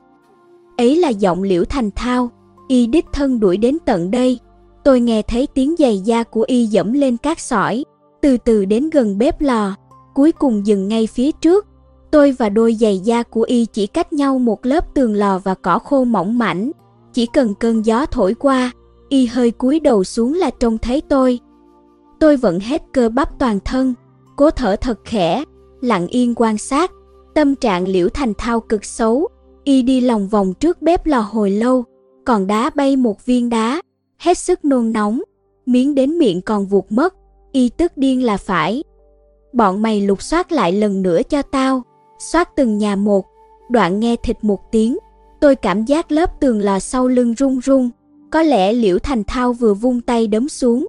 Ấy là giọng Liễu Thành Thao, y đích thân đuổi đến tận đây. Tôi nghe thấy tiếng giày da của y dẫm lên cát sỏi, từ từ đến gần bếp lò, cuối cùng dừng ngay phía trước. Tôi và đôi giày da của y chỉ cách nhau một lớp tường lò và cỏ khô mỏng mảnh, chỉ cần cơn gió thổi qua, y hơi cúi đầu xuống là trông thấy tôi. Tôi vận hết cơ bắp toàn thân, cố thở thật khẽ, lặng yên quan sát. Tâm trạng Liễu Thành Thao cực xấu, y đi lòng vòng trước bếp lò hồi lâu, còn đá bay một viên đá, hết sức nôn nóng, miếng đến miệng còn vuột mất, y tức điên là phải. Bọn mày lục soát lại lần nữa cho tao, soát từng nhà một. Đoạn nghe thịt một tiếng, tôi cảm giác lớp tường lò sau lưng rung rung, có lẽ Liễu Thành Thao vừa vung tay đấm xuống.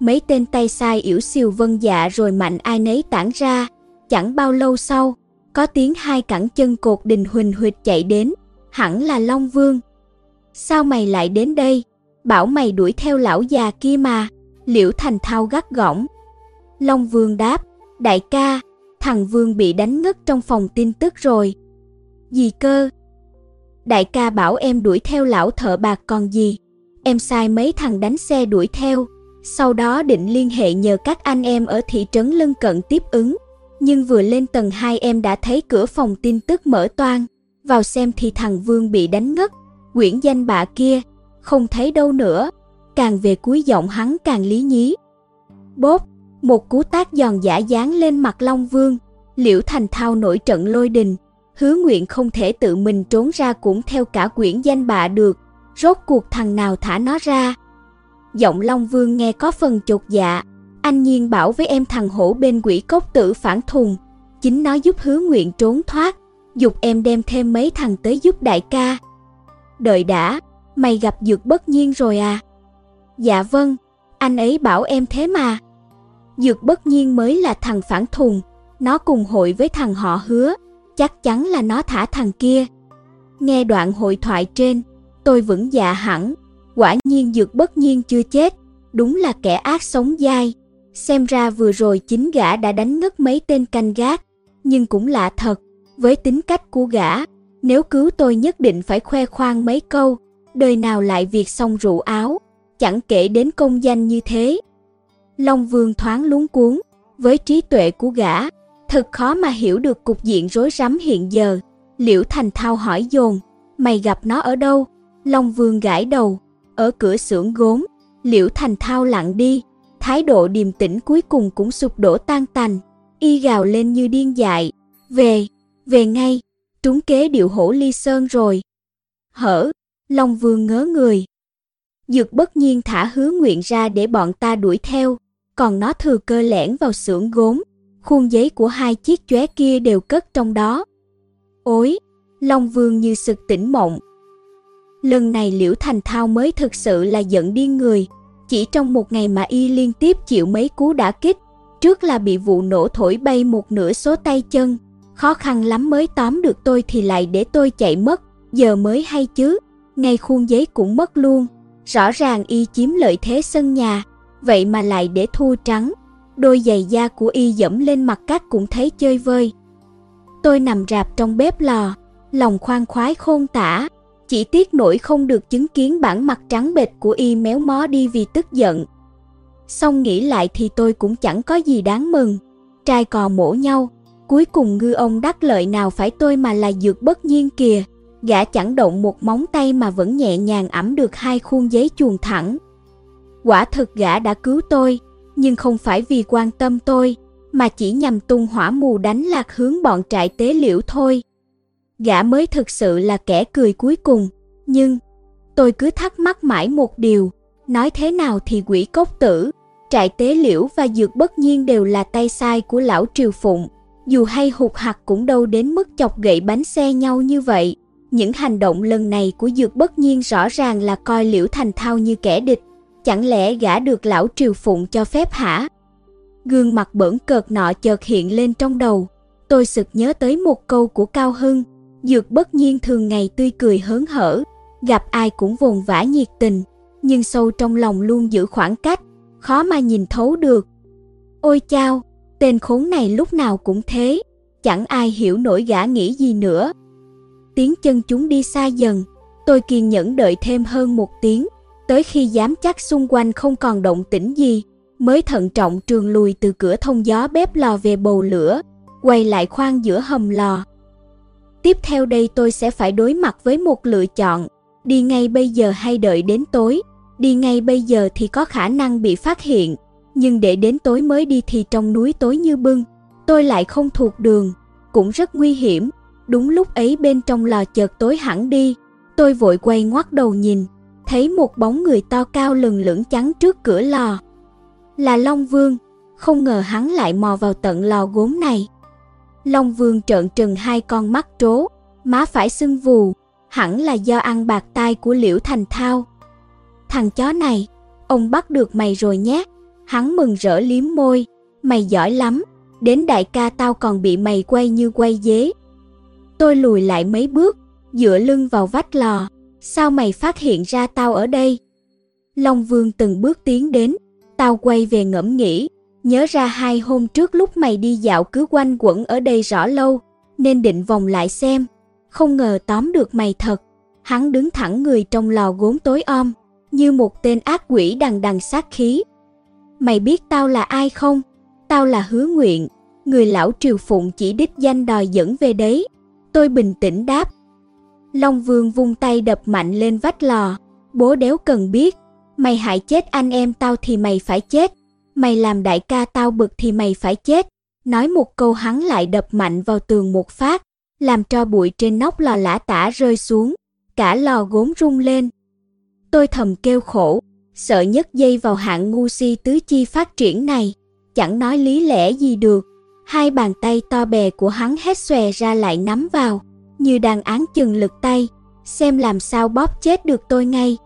mấy tên tay sai yểu siêu vân dạ rồi mạnh ai nấy tản ra. Chẳng bao lâu sau, có tiếng hai cẳng chân cột đình huỳnh huỵch chạy đến, hẳn là Long Vương. Sao mày lại đến đây? Bảo mày đuổi theo lão già kia mà, Liễu Thành Thao gắt gỏng. Long Vương đáp, đại ca, thằng Vương bị đánh ngất trong phòng tin tức rồi. Gì cơ? Đại ca bảo em đuổi theo lão thợ bạc còn gì. Em sai mấy thằng đánh xe đuổi theo, sau đó định liên hệ nhờ các anh em ở thị trấn lân cận tiếp ứng. Nhưng vừa lên tầng hai em đã thấy cửa phòng tin tức mở toang, vào xem thì thằng Vương bị đánh ngất, quyển danh bạ kia, không thấy đâu nữa. Càng về cuối giọng hắn càng lý nhí. Bốp, một cú tát giòn giã giáng lên mặt Long Vương, Liễu Thành Thao nổi trận lôi đình, Hứa Nguyện không thể tự mình trốn ra cũng theo cả quyển danh bạ được, rốt cuộc thằng nào thả nó ra. Giọng Long Vương nghe có phần chột dạ, anh Nhiên bảo với em thằng hổ bên quỷ cốc tử phản thùng, chính nó giúp Hứa Nguyện trốn thoát, giục em đem thêm mấy thằng tới giúp đại ca. Đợi đã, mày gặp Dược Bất Nhiên rồi à? Dạ vâng, anh ấy bảo em thế mà. Dược Bất Nhiên mới là thằng phản thùng, nó cùng hội với thằng họ Hứa, chắc chắn là nó thả thằng kia. Nghe đoạn hội thoại trên, tôi vững dạ hẳn, quả nhiên Dược Bất Nhiên chưa chết, đúng là kẻ ác sống dai. Xem ra vừa rồi chính gã đã đánh ngất mấy tên canh gác, nhưng cũng lạ thật, với tính cách của gã, nếu cứu tôi nhất định phải khoe khoang mấy câu, đời nào lại việc xong rượu áo, chẳng kể đến công danh như thế. Long Vương thoáng luống cuống, với trí tuệ của gã, thật khó mà hiểu được cục diện rối rắm hiện giờ. Liễu Thành Thao hỏi dồn, mày gặp nó ở đâu? Long Vương gãi đầu, ở cửa xưởng gốm. Liễu Thành Thao lặng đi, thái độ điềm tĩnh cuối cùng cũng sụp đổ tan tành, y gào lên như điên dại, về, về ngay, trúng kế điệu hổ ly sơn rồi. Hở? Long Vương ngớ người. Dược Bất Nhiên thả Hứa Nguyện ra để bọn ta đuổi theo, còn nó thừa cơ lẻn vào xưởng gốm, khuôn giấy của hai chiếc chóe kia đều cất trong đó. Ối, Long Vương như sực tỉnh mộng. Lần này Liễu Thành Thao mới thực sự là giận điên người, chỉ trong một ngày mà y liên tiếp chịu mấy cú đả kích, trước là bị vụ nổ thổi bay một nửa số tay chân, khó khăn lắm mới tóm được tôi thì lại để tôi chạy mất, giờ mới hay chứ, ngay khuôn giấy cũng mất luôn, rõ ràng y chiếm lợi thế sân nhà, vậy mà lại để thua trắng, đôi giày da của y dẫm lên mặt cát cũng thấy chơi vơi. Tôi nằm rạp trong bếp lò, lòng khoan khoái khôn tả. Chỉ tiếc nổi không được chứng kiến bản mặt trắng bệch của y méo mó đi vì tức giận. Xong nghĩ lại thì tôi cũng chẳng có gì đáng mừng. Trai cò mổ nhau, cuối cùng ngư ông đắc lợi nào phải tôi mà là Dược Bất Nhiên kìa. Gã chẳng động một móng tay mà vẫn nhẹ nhàng ẵm được hai khuôn giấy chuồn thẳng. Quả thực gã đã cứu tôi, nhưng không phải vì quan tâm tôi, mà chỉ nhằm tung hỏa mù đánh lạc hướng bọn trại tế liễu thôi. Gã mới thực sự là kẻ cười cuối cùng, nhưng tôi cứ thắc mắc mãi một điều, nói thế nào thì quỷ cốc tử, trại tế liễu và Dược Bất Nhiên đều là tay sai của lão Triều Phụng, dù hay hụt hặc cũng đâu đến mức chọc gậy bánh xe nhau như vậy. Những hành động lần này của Dược Bất Nhiên rõ ràng là coi Liễu Thành Thao như kẻ địch, chẳng lẽ gã được lão Triều Phụng cho phép hả? Gương mặt bỡn cợt nọ chợt hiện lên trong đầu, tôi sực nhớ tới một câu của Cao Hưng. Dược Bất Nhiên thường ngày tươi cười hớn hở, gặp ai cũng vồn vã nhiệt tình, nhưng sâu trong lòng luôn giữ khoảng cách, khó mà nhìn thấu được. Ôi chao, tên khốn này lúc nào cũng thế, chẳng ai hiểu nổi gã nghĩ gì nữa. Tiếng chân chúng đi xa dần, tôi kiên nhẫn đợi thêm hơn một tiếng, tới khi dám chắc xung quanh không còn động tĩnh gì, mới thận trọng trường lùi từ cửa thông gió bếp lò về bầu lửa, quay lại khoang giữa hầm lò. Tiếp theo đây tôi sẽ phải đối mặt với một lựa chọn, đi ngay bây giờ hay đợi đến tối. Đi ngay bây giờ thì có khả năng bị phát hiện, nhưng để đến tối mới đi thì trong núi tối như bưng, tôi lại không thuộc đường, cũng rất nguy hiểm. Đúng lúc ấy bên trong lò chợt tối hẳn đi, tôi vội quay ngoắt đầu nhìn, thấy một bóng người to cao lừng lững chắn trước cửa lò. Là Long Vương, không ngờ hắn lại mò vào tận lò gốm này. Long Vương trợn trừng hai con mắt trố, má phải sưng vù, hẳn là do ăn bạc tai của Liễu Thành Thao. Thằng chó này, ông bắt được mày rồi nhé, Hắn mừng rỡ liếm môi, mày giỏi lắm, đến đại ca tao còn bị mày quay như quay dế. Tôi lùi lại mấy bước, dựa lưng vào vách lò, sao mày phát hiện ra tao ở đây? Long Vương từng bước tiến đến, tao quay về ngẫm nghĩ, nhớ ra hai hôm trước lúc mày đi dạo cứ quanh quẩn ở đây rõ lâu, nên định vòng lại xem, không ngờ tóm được mày thật. Hắn đứng thẳng người trong lò gốm tối om, như một tên ác quỷ đằng đằng sát khí. Mày biết tao là ai không? Tao là Hứa Nguyện, người lão Triều Phụng chỉ đích danh đòi dẫn về đấy. Tôi bình tĩnh đáp. Long Vương vung tay đập mạnh lên vách lò. Bố đéo cần biết. Mày hại chết anh em tao thì mày phải chết. Mày làm đại ca tao bực thì mày phải chết. Nói một câu hắn lại đập mạnh vào tường một phát, làm cho bụi trên nóc lò lả tả rơi xuống. Cả lò gốm rung lên. Tôi thầm kêu khổ, sợ nhất dây vào hạng ngu si tứ chi phát triển này. Chẳng nói lý lẽ gì được. Hai bàn tay to bè của hắn hét xòe ra lại nắm vào, như đang án chừng lực tay, xem làm sao bóp chết được tôi ngay.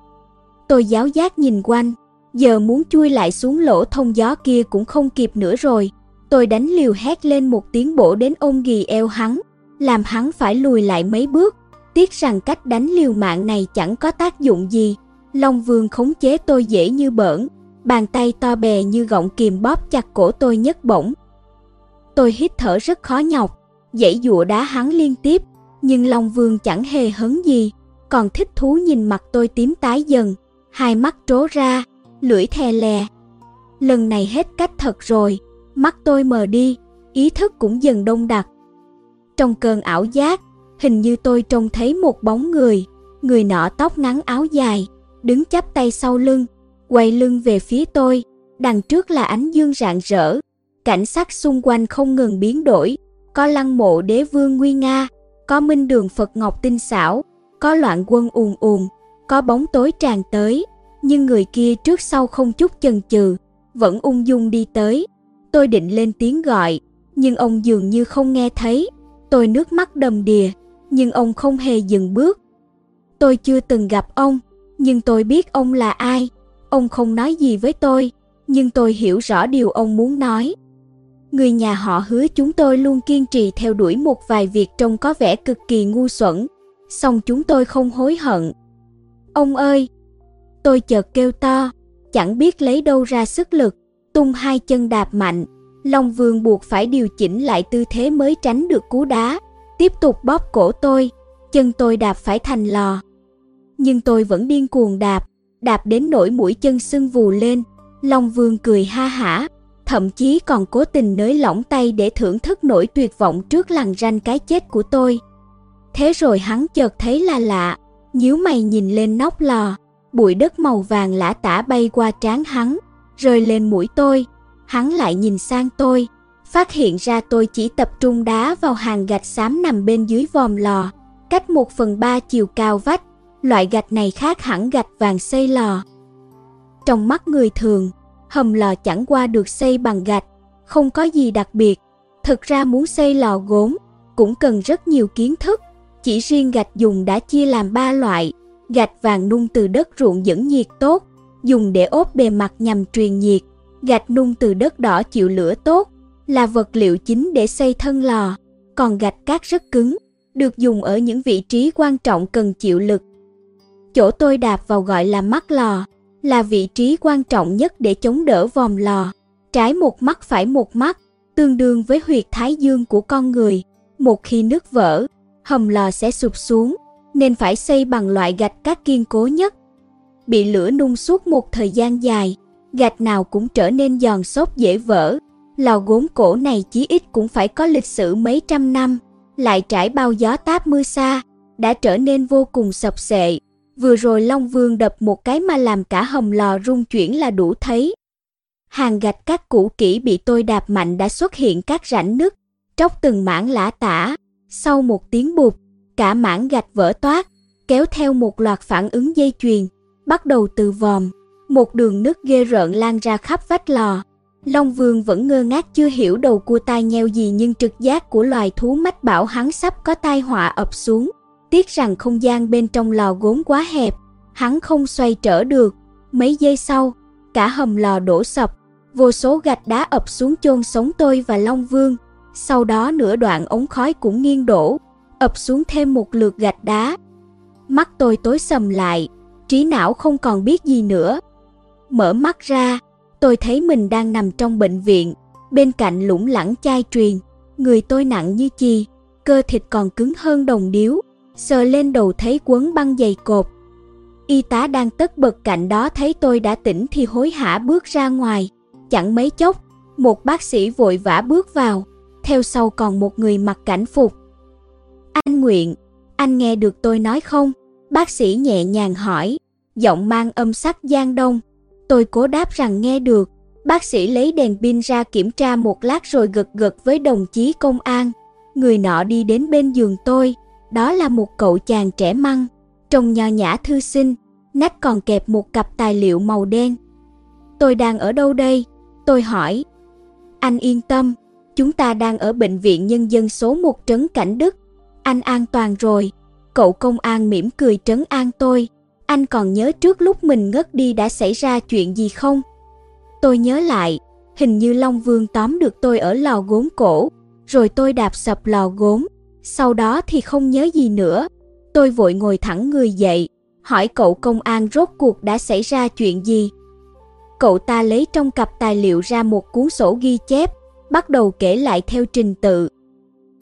Tôi giáo giác nhìn quanh, giờ muốn chui lại xuống lỗ thông gió kia cũng không kịp nữa rồi. Tôi đánh liều hét lên một tiếng bổ đến ôm ghì eo hắn, làm hắn phải lùi lại mấy bước. Tiếc rằng cách đánh liều mạng này chẳng có tác dụng gì. Long Vương khống chế tôi dễ như bỡn, bàn tay to bè như gọng kìm bóp chặt cổ tôi nhấc bổng. Tôi hít thở rất khó nhọc, giãy giụa đá hắn liên tiếp, nhưng Long Vương chẳng hề hấn gì, còn thích thú nhìn mặt tôi tím tái dần, hai mắt trố ra, lưỡi thè lè. Lần này hết cách thật rồi, mắt tôi mờ đi, ý thức cũng dần đông đặc. Trong cơn ảo giác, hình như tôi trông thấy một bóng người, người nọ tóc ngắn áo dài, đứng chắp tay sau lưng, quay lưng về phía tôi, đằng trước là ánh dương rạng rỡ. Cảnh sắc xung quanh không ngừng biến đổi, có lăng mộ đế vương nguy nga, có minh đường Phật Ngọc tinh xảo, có loạn quân ùn ùn, có bóng tối tràn tới, nhưng người kia trước sau không chút chần chừ, vẫn ung dung đi tới. Tôi định lên tiếng gọi, nhưng ông dường như không nghe thấy. Tôi nước mắt đầm đìa, nhưng ông không hề dừng bước. Tôi chưa từng gặp ông, nhưng tôi biết ông là ai. Ông không nói gì với tôi, nhưng tôi hiểu rõ điều ông muốn nói. Người nhà họ Hứa chúng tôi luôn kiên trì theo đuổi một vài việc trông có vẻ cực kỳ ngu xuẩn, song chúng tôi không hối hận. Ông ơi! Tôi chợt kêu to, chẳng biết lấy đâu ra sức lực, tung hai chân đạp mạnh. Long Vương buộc phải điều chỉnh lại tư thế mới tránh được cú đá, tiếp tục bóp cổ tôi, chân tôi đạp phải thành lò. Nhưng tôi vẫn điên cuồng đạp, đạp đến nỗi mũi chân sưng vù lên. Long Vương cười ha hả, thậm chí còn cố tình nới lỏng tay để thưởng thức nỗi tuyệt vọng trước lằn ranh cái chết của tôi. Thế rồi hắn chợt thấy là lạ, nhíu mày nhìn lên nóc lò, bụi đất màu vàng lả tả bay qua trán hắn, rơi lên mũi tôi. Hắn lại nhìn sang tôi, phát hiện ra tôi chỉ tập trung đá vào hàng gạch xám nằm bên dưới vòm lò, cách một phần ba chiều cao vách. Loại gạch này khác hẳn gạch vàng xây lò. Trong mắt người thường, hầm lò chẳng qua được xây bằng gạch, không có gì đặc biệt. Thực ra muốn xây lò gốm cũng cần rất nhiều kiến thức. Chỉ riêng gạch dùng đã chia làm ba loại: gạch vàng nung từ đất ruộng dẫn nhiệt tốt, dùng để ốp bề mặt nhằm truyền nhiệt; gạch nung từ đất đỏ chịu lửa tốt, là vật liệu chính để xây thân lò; còn gạch cát rất cứng, được dùng ở những vị trí quan trọng cần chịu lực. Chỗ tôi đạp vào gọi là mắt lò, là vị trí quan trọng nhất để chống đỡ vòm lò. Trái một mắt phải một mắt, tương đương với huyệt thái dương của con người. Một khi nứt vỡ, hầm lò sẽ sụp xuống, nên phải xây bằng loại gạch cát kiên cố nhất. Bị lửa nung suốt một thời gian dài, gạch nào cũng trở nên giòn xốp dễ vỡ. Lò gốm cổ này chí ít cũng phải có lịch sử mấy trăm năm, lại trải bao gió táp mưa xa, đã trở nên vô cùng sập sệ. Vừa rồi Long Vương đập một cái mà làm cả hầm lò rung chuyển là đủ thấy. Hàng gạch các cũ kỹ bị tôi đạp mạnh đã xuất hiện các rãnh nứt, tróc từng mảng lả tả. Sau một tiếng bụp, cả mảng gạch vỡ toác, kéo theo một loạt phản ứng dây chuyền, bắt đầu từ vòm. Một đường nứt ghê rợn lan ra khắp vách lò. Long Vương vẫn ngơ ngác chưa hiểu đầu cua tai nheo gì, nhưng trực giác của loài thú mách bảo hắn sắp có tai họa ập xuống. Tiếc rằng không gian bên trong lò gốm quá hẹp, hắn không xoay trở được. Mấy giây sau, cả hầm lò đổ sập, vô số gạch đá ập xuống chôn sống tôi và Long Vương. Sau đó nửa đoạn ống khói cũng nghiêng đổ, ập xuống thêm một lượt gạch đá. Mắt tôi tối sầm lại, trí não không còn biết gì nữa. Mở mắt ra, tôi thấy mình đang nằm trong bệnh viện, bên cạnh lủng lẳng chai truyền. Người tôi nặng như chì, cơ thịt còn cứng hơn đồng điếu, sờ lên đầu thấy quấn băng dày cột. Y tá đang tất bật cạnh đó thấy tôi đã tỉnh thì hối hả bước ra ngoài. Chẳng mấy chốc, một bác sĩ vội vã bước vào, theo sau còn một người mặc cảnh phục. "Anh Nguyện, anh nghe được tôi nói không?" Bác sĩ nhẹ nhàng hỏi, giọng mang âm sắc Giang Đông. Tôi cố đáp rằng nghe được. Bác sĩ lấy đèn pin ra kiểm tra một lát rồi gật gật với đồng chí công an. Người nọ đi đến bên giường tôi, đó là một cậu chàng trẻ măng, trông nho nhã thư sinh, nách còn kẹp một cặp tài liệu màu đen. "Tôi đang ở đâu đây?" tôi hỏi. "Anh yên tâm, chúng ta đang ở bệnh viện nhân dân số một Trấn Cảnh Đức. Anh an toàn rồi." Cậu công an mỉm cười trấn an tôi. "Anh còn nhớ trước lúc mình ngất đi đã xảy ra chuyện gì không?" Tôi nhớ lại, hình như Long Vương tóm được tôi ở lò gốm cổ, rồi tôi đạp sập lò gốm, sau đó thì không nhớ gì nữa. Tôi vội ngồi thẳng người dậy, hỏi cậu công an rốt cuộc đã xảy ra chuyện gì. Cậu ta lấy trong cặp tài liệu ra một cuốn sổ ghi chép, bắt đầu kể lại theo trình tự.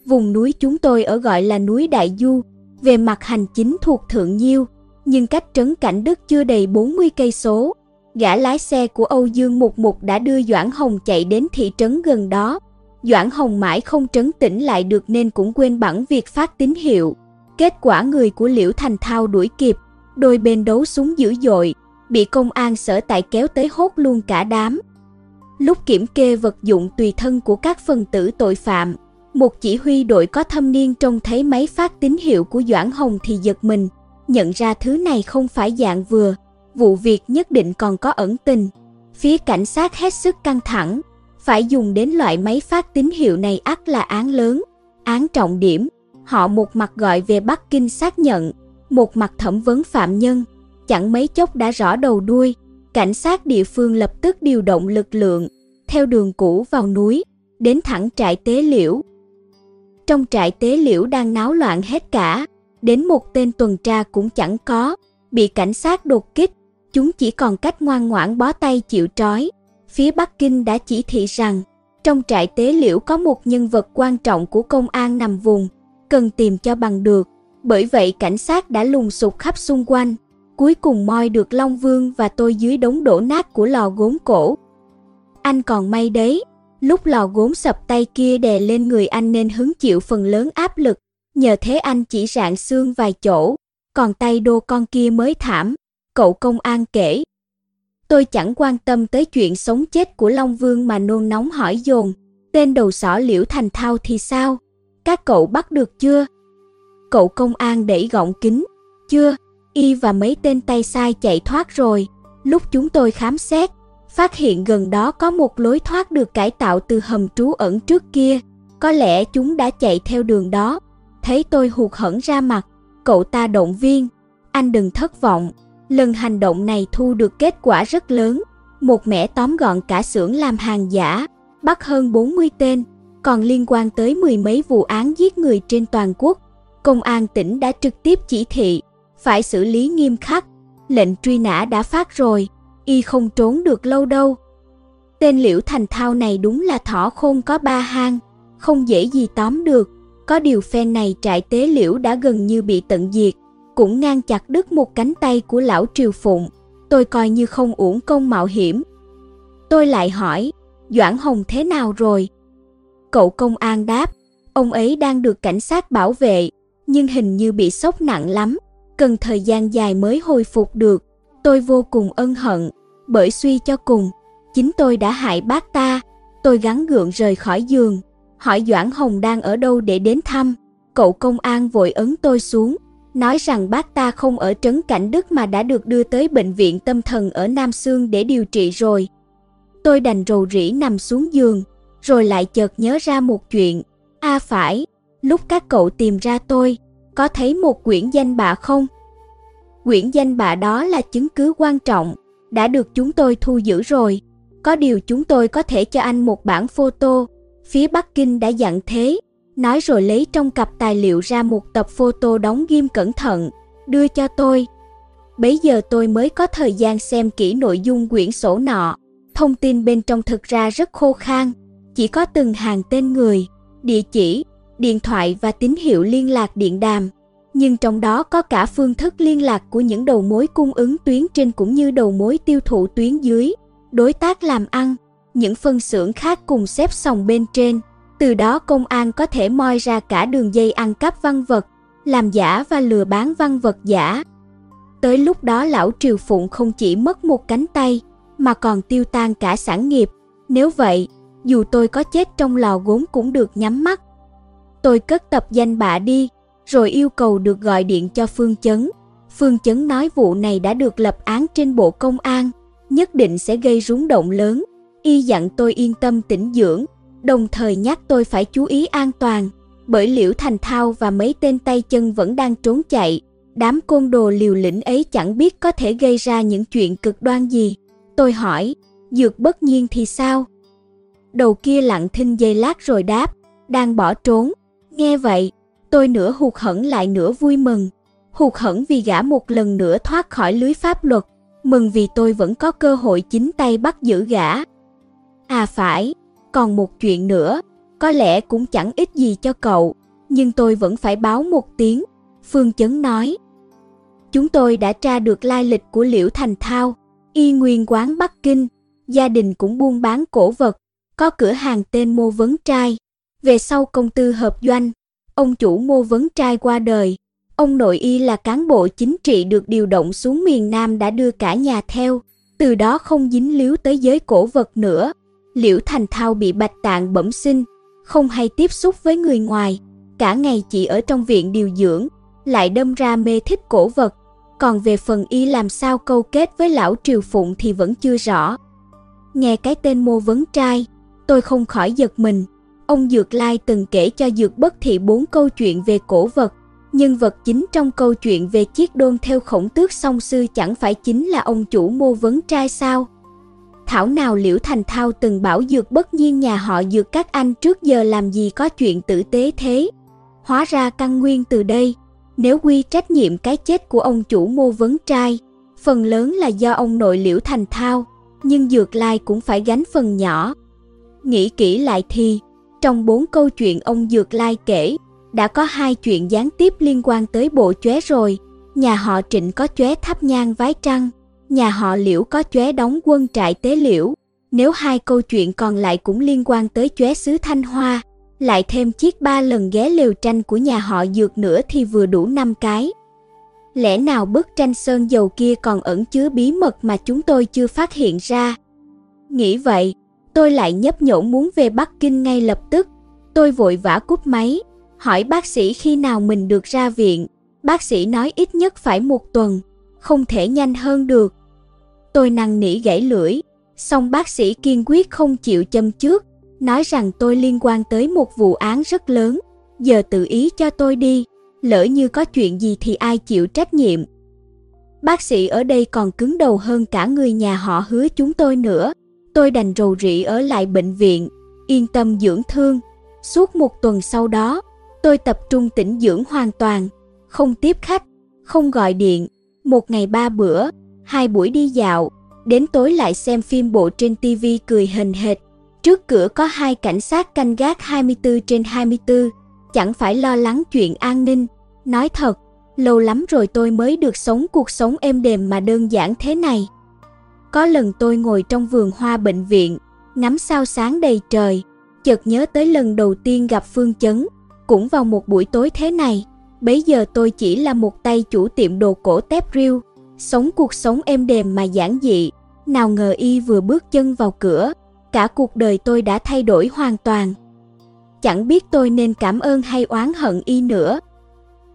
Vùng núi chúng tôi ở gọi là núi Đại Du, về mặt hành chính thuộc Thượng Nhiêu, nhưng cách Trấn Cảnh Đức chưa đầy bốn mươi cây số. Gã lái xe của Âu Dương Mục Mục đã đưa Doãn Hồng chạy đến thị trấn gần đó. Doãn Hồng mãi không trấn tĩnh lại được nên cũng quên bẵng việc phát tín hiệu. Kết quả người của Liễu Thành Thao đuổi kịp, đôi bên đấu súng dữ dội, bị công an sở tại kéo tới hốt luôn cả đám. Lúc kiểm kê vật dụng tùy thân của các phần tử tội phạm, một chỉ huy đội có thâm niên trông thấy máy phát tín hiệu của Doãn Hồng thì giật mình, nhận ra thứ này không phải dạng vừa. Vụ việc nhất định còn có ẩn tình. Phía cảnh sát hết sức căng thẳng, phải dùng đến loại máy phát tín hiệu này ắt là án lớn, án trọng điểm. Họ một mặt gọi về Bắc Kinh xác nhận, một mặt thẩm vấn phạm nhân. Chẳng mấy chốc đã rõ đầu đuôi. Cảnh sát địa phương lập tức điều động lực lượng, theo đường cũ vào núi, đến thẳng trại Tế Liễu. Trong trại Tế Liễu đang náo loạn hết cả, đến một tên tuần tra cũng chẳng có. Bị cảnh sát đột kích, chúng chỉ còn cách ngoan ngoãn bó tay chịu trói. Phía Bắc Kinh đã chỉ thị rằng, trong trại Tế Liễu có một nhân vật quan trọng của công an nằm vùng, cần tìm cho bằng được. Bởi vậy cảnh sát đã lùng sục khắp xung quanh, cuối cùng moi được Long Vương và tôi dưới đống đổ nát của lò gốm cổ. "Anh còn may đấy, lúc lò gốm sập tay kia đè lên người anh nên hứng chịu phần lớn áp lực, nhờ thế anh chỉ rạn xương vài chỗ. Còn tay đô con kia mới thảm," cậu công an kể. Tôi chẳng quan tâm tới chuyện sống chết của Long Vương mà nôn nóng hỏi dồn, "Tên đầu sỏ Liễu Thành Thao thì sao? Các cậu bắt được chưa?" Cậu công an đẩy gọng kính, "Chưa, y và mấy tên tay sai chạy thoát rồi. Lúc chúng tôi khám xét, phát hiện gần đó có một lối thoát được cải tạo từ hầm trú ẩn trước kia. Có lẽ chúng đã chạy theo đường đó." Thấy tôi hụt hẫng ra mặt, cậu ta động viên, "Anh đừng thất vọng, lần hành động này thu được kết quả rất lớn, một mẻ tóm gọn cả xưởng làm hàng giả, bắt hơn bốn mươi tên, còn liên quan tới mười mấy vụ án giết người trên toàn quốc. Công an tỉnh đã trực tiếp chỉ thị, phải xử lý nghiêm khắc, lệnh truy nã đã phát rồi, y không trốn được lâu đâu. Tên Liễu Thành Thao này đúng là thỏ khôn có ba hang, không dễ gì tóm được. Có điều phen này trại Tế Liễu đã gần như bị tận diệt, cũng ngang chặt đứt một cánh tay của lão Triều Phụng. Tôi coi như không uổng công mạo hiểm." Tôi lại hỏi, "Doãn Hồng thế nào rồi?" Cậu công an đáp, "Ông ấy đang được cảnh sát bảo vệ, nhưng hình như bị sốc nặng lắm, cần thời gian dài mới hồi phục được." Tôi vô cùng ân hận, bởi suy cho cùng, chính tôi đã hại bác ta. Tôi gắng gượng rời khỏi giường, hỏi Doãn Hồng đang ở đâu để đến thăm. Cậu công an vội ấn tôi xuống, nói rằng bác ta không ở Trấn Cảnh Đức mà đã được đưa tới bệnh viện tâm thần ở Nam Xương để điều trị rồi. Tôi đành rầu rĩ nằm xuống giường, rồi lại chợt nhớ ra một chuyện. "À phải, lúc các cậu tìm ra tôi, có thấy một quyển danh bạ không? Quyển danh bạ đó là chứng cứ quan trọng, đã được chúng tôi thu giữ rồi. Có điều chúng tôi có thể cho anh một bản photo. Phía Bắc Kinh đã dặn thế. Nói rồi lấy trong cặp tài liệu ra một tập photo đóng ghim cẩn thận, đưa cho tôi. Bấy giờ tôi mới có thời gian xem kỹ nội dung quyển sổ nọ. Thông tin bên trong thực ra rất khô khan, chỉ có từng hàng tên người, địa chỉ, điện thoại và tín hiệu liên lạc điện đàm. Nhưng trong đó có cả phương thức liên lạc của những đầu mối cung ứng tuyến trên cũng như đầu mối tiêu thụ tuyến dưới, đối tác làm ăn, những phân xưởng khác cùng xếp sòng bên trên. Từ đó công an có thể moi ra cả đường dây ăn cắp văn vật, làm giả và lừa bán văn vật giả. Tới lúc đó lão Triều Phụng không chỉ mất một cánh tay, mà còn tiêu tan cả sản nghiệp. Nếu vậy, dù tôi có chết trong lò gốm cũng được nhắm mắt. Tôi cất tập danh bạ đi, rồi yêu cầu được gọi điện cho Phương Chấn. Phương Chấn nói vụ này đã được lập án trên bộ công an, nhất định sẽ gây rúng động lớn. Y dặn tôi yên tâm tĩnh dưỡng, đồng thời nhắc tôi phải chú ý an toàn, bởi Liễu Thành Thao và mấy tên tay chân vẫn đang trốn chạy. Đám côn đồ liều lĩnh ấy chẳng biết có thể gây ra những chuyện cực đoan gì. Tôi hỏi, Dược Bất Nhiên thì sao? Đầu kia lặng thinh giây lát rồi đáp, đang bỏ trốn. Nghe vậy, tôi nửa hụt hẫng lại nửa vui mừng. Hụt hẫng vì gã một lần nữa thoát khỏi lưới pháp luật, mừng vì tôi vẫn có cơ hội chính tay bắt giữ gã. À phải, còn một chuyện nữa, có lẽ cũng chẳng ích gì cho cậu, nhưng tôi vẫn phải báo một tiếng. Phương Chấn nói, chúng tôi đã tra được lai lịch của Liễu Thành Thao. Y nguyên quán Bắc Kinh, gia đình cũng buôn bán cổ vật, có cửa hàng tên Mô Vấn Trai. Về sau công tư hợp doanh, ông chủ Mô Vấn Trai qua đời. Ông nội Y là cán bộ chính trị được điều động xuống miền Nam đã đưa cả nhà theo, từ đó không dính líu tới giới cổ vật nữa. Liễu Thành Thao bị bạch tạng bẩm sinh, không hay tiếp xúc với người ngoài, cả ngày chỉ ở trong viện điều dưỡng, lại đâm ra mê thích cổ vật. Còn về phần Y làm sao câu kết với lão Triều Phụng thì vẫn chưa rõ. Nghe cái tên Mô Vấn Trai, tôi không khỏi giật mình. Ông Dược Lai từng kể cho Dược Bất Thị bốn câu chuyện về cổ vật. Nhân vật chính trong câu chuyện về chiếc đôn theo Khổng Tước song sư chẳng phải chính là ông chủ Mô Vấn Trai sao? Thảo nào Liễu Thành Thao từng bảo Dược Bất Nhiên nhà họ Dược các anh trước giờ làm gì có chuyện tử tế thế. Hóa ra căn nguyên từ đây. Nếu quy trách nhiệm cái chết của ông chủ Mô Vấn Trai, phần lớn là do ông nội Liễu Thành Thao, nhưng Dược Lai cũng phải gánh phần nhỏ. Nghĩ kỹ lại thì, trong bốn câu chuyện ông Dược Lai kể, đã có hai chuyện gián tiếp liên quan tới bộ chóe rồi. Nhà họ Trịnh có chóe thắp nhang vái trăng, nhà họ Liễu có chóe đóng quân trại Tế Liễu. Nếu hai câu chuyện còn lại cũng liên quan tới chóe xứ Thanh Hoa, lại thêm chiếc ba lần ghé lều tranh của nhà họ Dược nữa thì vừa đủ năm cái. Lẽ nào bức tranh sơn dầu kia còn ẩn chứa bí mật mà chúng tôi chưa phát hiện ra? Nghĩ vậy, tôi lại nhấp nhổm muốn về Bắc Kinh ngay lập tức. Tôi vội vã cúp máy, hỏi bác sĩ khi nào mình được ra viện. Bác sĩ nói ít nhất phải một tuần, không thể nhanh hơn được. Tôi năn nỉ gãy lưỡi, song bác sĩ kiên quyết không chịu châm chước, nói rằng tôi liên quan tới một vụ án rất lớn, giờ tự ý cho tôi đi, lỡ như có chuyện gì thì ai chịu trách nhiệm. Bác sĩ ở đây còn cứng đầu hơn cả người nhà họ Hứa chúng tôi nữa. Tôi đành rầu rĩ ở lại bệnh viện, yên tâm dưỡng thương. Suốt một tuần sau đó, tôi tập trung tĩnh dưỡng hoàn toàn, không tiếp khách, không gọi điện, một ngày ba bữa, hai buổi đi dạo, đến tối lại xem phim bộ trên tivi cười hềnh hệt. Trước cửa có hai cảnh sát canh gác hai mươi tư trên hai mươi tư, chẳng phải lo lắng chuyện an ninh. Nói thật, lâu lắm rồi tôi mới được sống cuộc sống êm đềm mà đơn giản thế này. Có lần tôi ngồi trong vườn hoa bệnh viện, ngắm sao sáng đầy trời, chợt nhớ tới lần đầu tiên gặp Phương Chấn, cũng vào một buổi tối thế này. Bấy giờ tôi chỉ là một tay chủ tiệm đồ cổ tép riêu, sống cuộc sống êm đềm mà giản dị. Nào ngờ Y vừa bước chân vào cửa, cả cuộc đời tôi đã thay đổi hoàn toàn. Chẳng biết tôi nên cảm ơn hay oán hận Y nữa.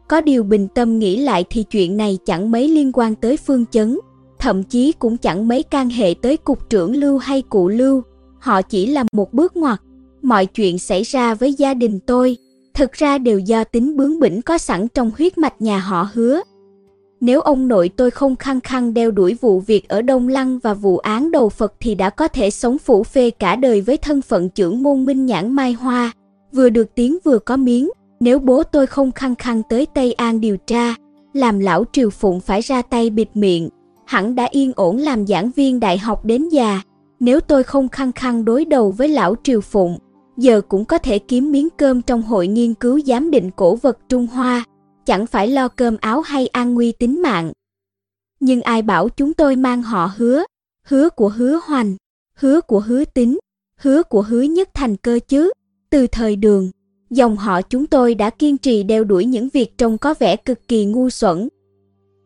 Có điều bình tâm nghĩ lại thì chuyện này chẳng mấy liên quan tới Phương Chấn, thậm chí cũng chẳng mấy can hệ tới cục trưởng Lưu hay cụ Lưu. Họ chỉ là một bước ngoặt. Mọi chuyện xảy ra với gia đình tôi thực ra đều do tính bướng bỉnh có sẵn trong huyết mạch nhà họ Hứa. Nếu ông nội tôi không khăng khăng đeo đuổi vụ việc ở Đông Lăng và vụ án đầu Phật thì đã có thể sống phủ phê cả đời với thân phận trưởng môn Minh Nhãn Mai Hoa, vừa được tiếng vừa có miếng. Nếu bố tôi không khăng khăng tới Tây An điều tra, làm lão Triều Phụng phải ra tay bịt miệng, hẳn đã yên ổn làm giảng viên đại học đến già. Nếu tôi không khăng khăng đối đầu với lão Triều Phụng, giờ cũng có thể kiếm miếng cơm trong hội nghiên cứu giám định cổ vật Trung Hoa, chẳng phải lo cơm áo hay an nguy tính mạng. Nhưng ai bảo chúng tôi mang họ Hứa, Hứa của Hứa Hoành, Hứa của Hứa Tín, Hứa của Hứa Nhất Thành cơ chứ. Từ thời Đường, dòng họ chúng tôi đã kiên trì đeo đuổi những việc trông có vẻ cực kỳ ngu xuẩn.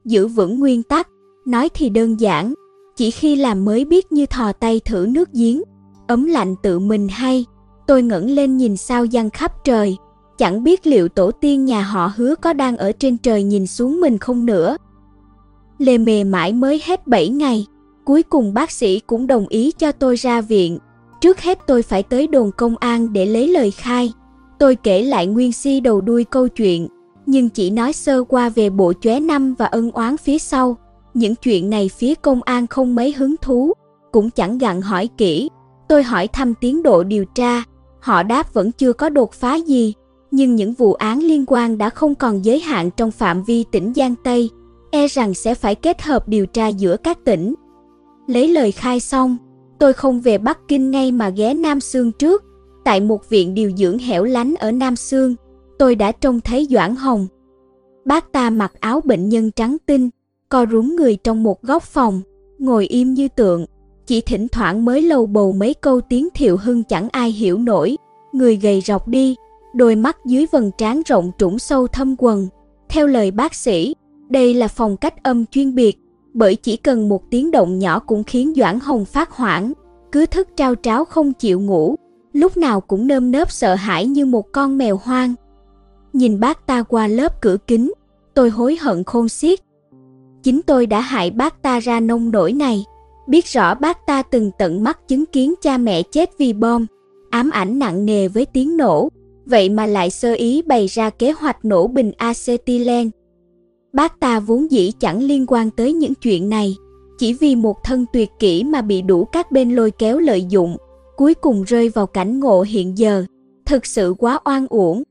Giữ vững nguyên tắc, nói thì đơn giản, chỉ khi làm mới biết như thò tay thử nước giếng, ấm lạnh tự mình hay. Tôi ngẩng lên nhìn sao giăng khắp trời, chẳng biết liệu tổ tiên nhà họ Hứa có đang ở trên trời nhìn xuống mình không nữa. Lề mề mãi mới hết bảy ngày, cuối cùng bác sĩ cũng đồng ý cho tôi ra viện. Trước hết tôi phải tới đồn công an để lấy lời khai. Tôi kể lại nguyên si đầu đuôi câu chuyện, nhưng chỉ nói sơ qua về bộ chóe năm và ân oán phía sau. Những chuyện này phía công an không mấy hứng thú, cũng chẳng gặng hỏi kỹ. Tôi hỏi thăm tiến độ điều tra, họ đáp vẫn chưa có đột phá gì, nhưng những vụ án liên quan đã không còn giới hạn trong phạm vi tỉnh Giang Tây, e rằng sẽ phải kết hợp điều tra giữa các tỉnh. Lấy lời khai xong, tôi không về Bắc Kinh ngay mà ghé Nam Xương trước. Tại một viện điều dưỡng hẻo lánh ở Nam Xương, tôi đã trông thấy Doãn Hồng. Bác ta mặc áo bệnh nhân trắng tinh, co rúm người trong một góc phòng, ngồi im như tượng, chỉ thỉnh thoảng mới lầu bầu mấy câu tiếng Thiệu Hưng chẳng ai hiểu nổi. Người gầy rọc đi, đôi mắt dưới vầng trán rộng trũng sâu thâm quầng. Theo lời bác sĩ, đây là phòng cách âm chuyên biệt, bởi chỉ cần một tiếng động nhỏ cũng khiến Doãn Hồng phát hoảng, cứ thức trao tráo không chịu ngủ, lúc nào cũng nơm nớp sợ hãi như một con mèo hoang. Nhìn bác ta qua lớp cửa kính, tôi hối hận khôn xiết. Chính tôi đã hại bác ta ra nông nỗi này. Biết rõ bác ta từng tận mắt chứng kiến cha mẹ chết vì bom, ám ảnh nặng nề với tiếng nổ, vậy mà lại sơ ý bày ra kế hoạch nổ bình acetylene. Bác ta vốn dĩ chẳng liên quan tới những chuyện này, chỉ vì một thân tuyệt kỹ mà bị đủ các bên lôi kéo lợi dụng, cuối cùng rơi vào cảnh ngộ hiện giờ, thực sự quá oan uổng.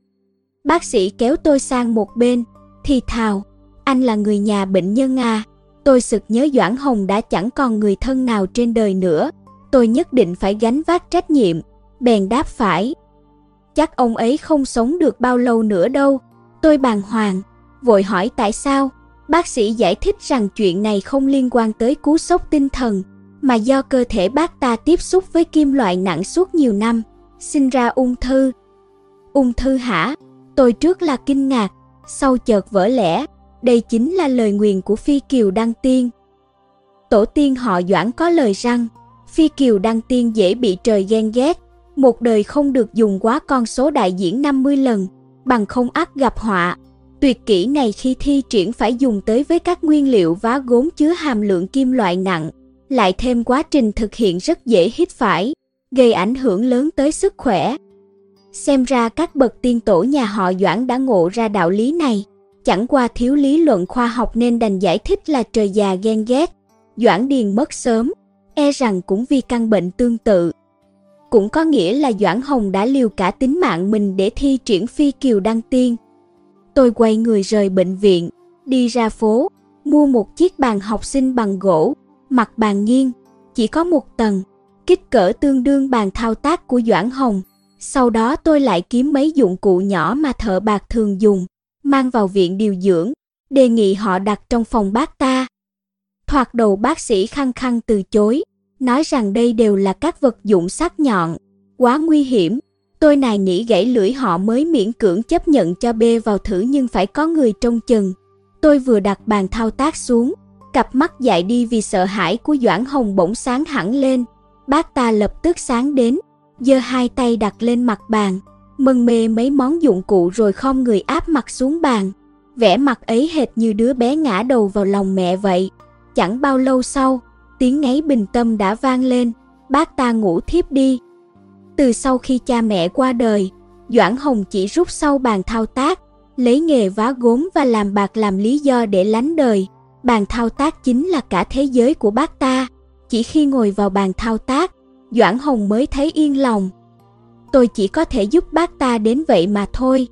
Bác sĩ kéo tôi sang một bên, thì thào, anh là người nhà bệnh nhân à? Tôi sực nhớ Doãn Hồng đã chẳng còn người thân nào trên đời nữa, tôi nhất định phải gánh vác trách nhiệm, bèn đáp phải. Chắc ông ấy không sống được bao lâu nữa đâu, tôi bàng hoàng, vội hỏi tại sao. Bác sĩ giải thích rằng chuyện này không liên quan tới cú sốc tinh thần, mà do cơ thể bác ta tiếp xúc với kim loại nặng suốt nhiều năm, sinh ra ung thư. Ung thư hả? Tôi trước là kinh ngạc, sau chợt vỡ lẽ. Đây chính là lời nguyền của Phi Kiều Đăng Tiên. Tổ tiên họ Doãn có lời rằng, Phi Kiều Đăng Tiên dễ bị trời ghen ghét, một đời không được dùng quá con số đại diễn năm mươi lần, bằng không ắt gặp họa. Tuyệt kỹ này khi thi triển phải dùng tới với các nguyên liệu vá gốm chứa hàm lượng kim loại nặng, lại thêm quá trình thực hiện rất dễ hít phải, gây ảnh hưởng lớn tới sức khỏe. Xem ra các bậc tiên tổ nhà họ Doãn đã ngộ ra đạo lý này, chẳng qua thiếu lý luận khoa học nên đành giải thích là trời già ghen ghét, Doãn Điền mất sớm, e rằng cũng vì căn bệnh tương tự. Cũng có nghĩa là Doãn Hồng đã liều cả tính mạng mình để thi triển Phi Kiều Đăng Tiên. Tôi quay người rời bệnh viện, đi ra phố, mua một chiếc bàn học sinh bằng gỗ, mặt bàn nghiêng, chỉ có một tầng, kích cỡ tương đương bàn thao tác của Doãn Hồng. Sau đó tôi lại kiếm mấy dụng cụ nhỏ mà thợ bạc thường dùng, mang vào viện điều dưỡng, đề nghị họ đặt trong phòng bác ta. Thoạt đầu bác sĩ khăng khăng từ chối, nói rằng đây đều là các vật dụng sắc nhọn, quá nguy hiểm. Tôi nài nỉ gãy lưỡi họ mới miễn cưỡng chấp nhận cho bê vào thử, nhưng phải có người trông chừng. Tôi vừa đặt bàn thao tác xuống, cặp mắt dại đi vì sợ hãi của Doãn Hồng bỗng sáng hẳn lên. Bác ta lập tức sáng đến, giơ hai tay đặt lên mặt bàn, mân mê mấy món dụng cụ rồi khom người áp mặt xuống bàn. Vẻ mặt ấy hệt như đứa bé ngã đầu vào lòng mẹ vậy. Chẳng bao lâu sau, tiếng ngáy bình tâm đã vang lên, bác ta ngủ thiếp đi. Từ sau khi cha mẹ qua đời, Doãn Hồng chỉ rút sau bàn thao tác, lấy nghề vá gốm và làm bạc làm lý do để lánh đời. Bàn thao tác chính là cả thế giới của bác ta. Chỉ khi ngồi vào bàn thao tác, Doãn Hồng mới thấy yên lòng. Tôi chỉ có thể giúp bác ta đến vậy mà thôi.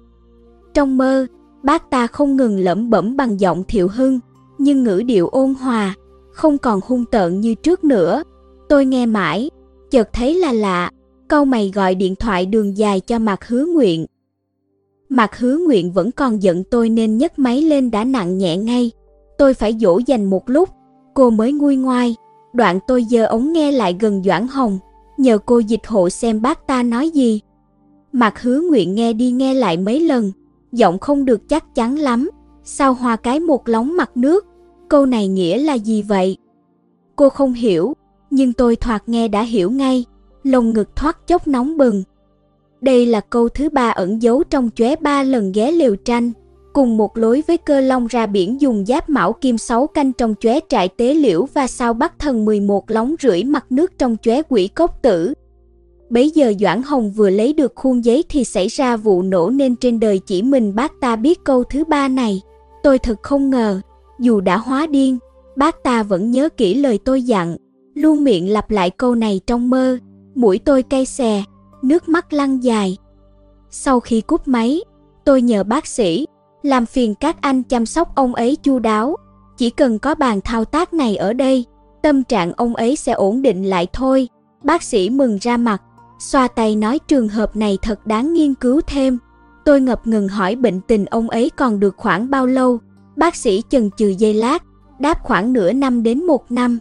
Trong mơ, bác ta không ngừng lẩm bẩm bằng giọng Thiệu Hưng, nhưng ngữ điệu ôn hòa, không còn hung tợn như trước nữa. Tôi nghe mãi, chợt thấy là lạ, cau mày gọi điện thoại đường dài cho Mạc Hứa Nguyện. Mạc Hứa Nguyện vẫn còn giận tôi nên nhấc máy lên đã nặng nhẹ ngay. Tôi phải dỗ dành một lúc, cô mới nguôi ngoai. Đoạn tôi giơ ống nghe lại gần Doãn Hồng, nhờ cô dịch hộ xem bác ta nói gì. Mạc Hứa Nguyện nghe đi nghe lại mấy lần, giọng không được chắc chắn lắm. Sao hoa cái một lóng mặt nước, câu này nghĩa là gì vậy? Cô không hiểu, nhưng tôi thoạt nghe đã hiểu ngay, lồng ngực thoát chốc nóng bừng. Đây là câu thứ ba ẩn giấu trong chóe ba lần ghé liều tranh, cùng một lối với Cơ Long ra biển dùng giáp mão kim sáu canh trong chóe Trại Tế Liễu và sao Bắc Thần mười một lóng rưỡi mặt nước trong chóe Quỷ Cốc Tử. Bấy giờ Doãn Hồng vừa lấy được khuôn giấy thì xảy ra vụ nổ nên trên đời chỉ mình bác ta biết câu thứ ba này. Tôi thật không ngờ, dù đã hóa điên, bác ta vẫn nhớ kỹ lời tôi dặn, luôn miệng lặp lại câu này trong mơ. Mũi tôi cay xè, nước mắt lăn dài. Sau khi cúp máy, tôi nhờ bác sĩ, làm phiền các anh chăm sóc ông ấy chu đáo. Chỉ cần có bàn thao tác này ở đây, tâm trạng ông ấy sẽ ổn định lại thôi. Bác sĩ mừng ra mặt, xoa tay nói trường hợp này thật đáng nghiên cứu thêm. Tôi ngập ngừng hỏi bệnh tình ông ấy còn được khoảng bao lâu. Bác sĩ chần chừ giây lát, đáp khoảng nửa năm đến một năm.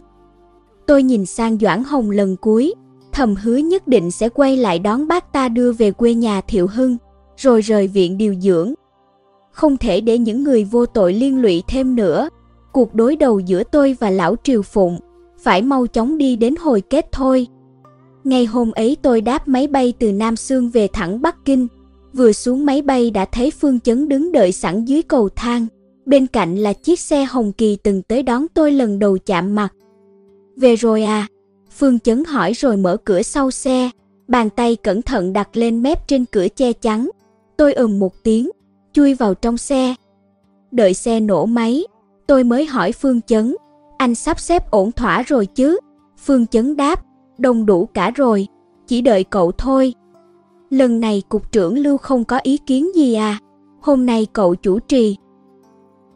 Tôi nhìn sang Doãn Hồng lần cuối, thầm hứa nhất định sẽ quay lại đón bác ta đưa về quê nhà Thiệu Hưng, rồi rời viện điều dưỡng. Không thể để những người vô tội liên lụy thêm nữa. Cuộc đối đầu giữa tôi và lão Triều Phụng phải mau chóng đi đến hồi kết thôi. Ngày hôm ấy tôi đáp máy bay từ Nam Xương về thẳng Bắc Kinh. Vừa xuống máy bay đã thấy Phương Chấn đứng đợi sẵn dưới cầu thang. Bên cạnh là chiếc xe Hồng Kỳ từng tới đón tôi lần đầu chạm mặt. Về rồi à? Phương Chấn hỏi rồi mở cửa sau xe. Bàn tay cẩn thận đặt lên mép trên cửa che chắn. Tôi ừm một tiếng, chui vào trong xe. Đợi xe nổ máy, tôi mới hỏi Phương Chấn, anh sắp xếp ổn thỏa rồi chứ? Phương Chấn đáp, đông đủ cả rồi, chỉ đợi cậu thôi. Lần này cục trưởng Lưu không có ý kiến gì à? Hôm nay cậu chủ trì.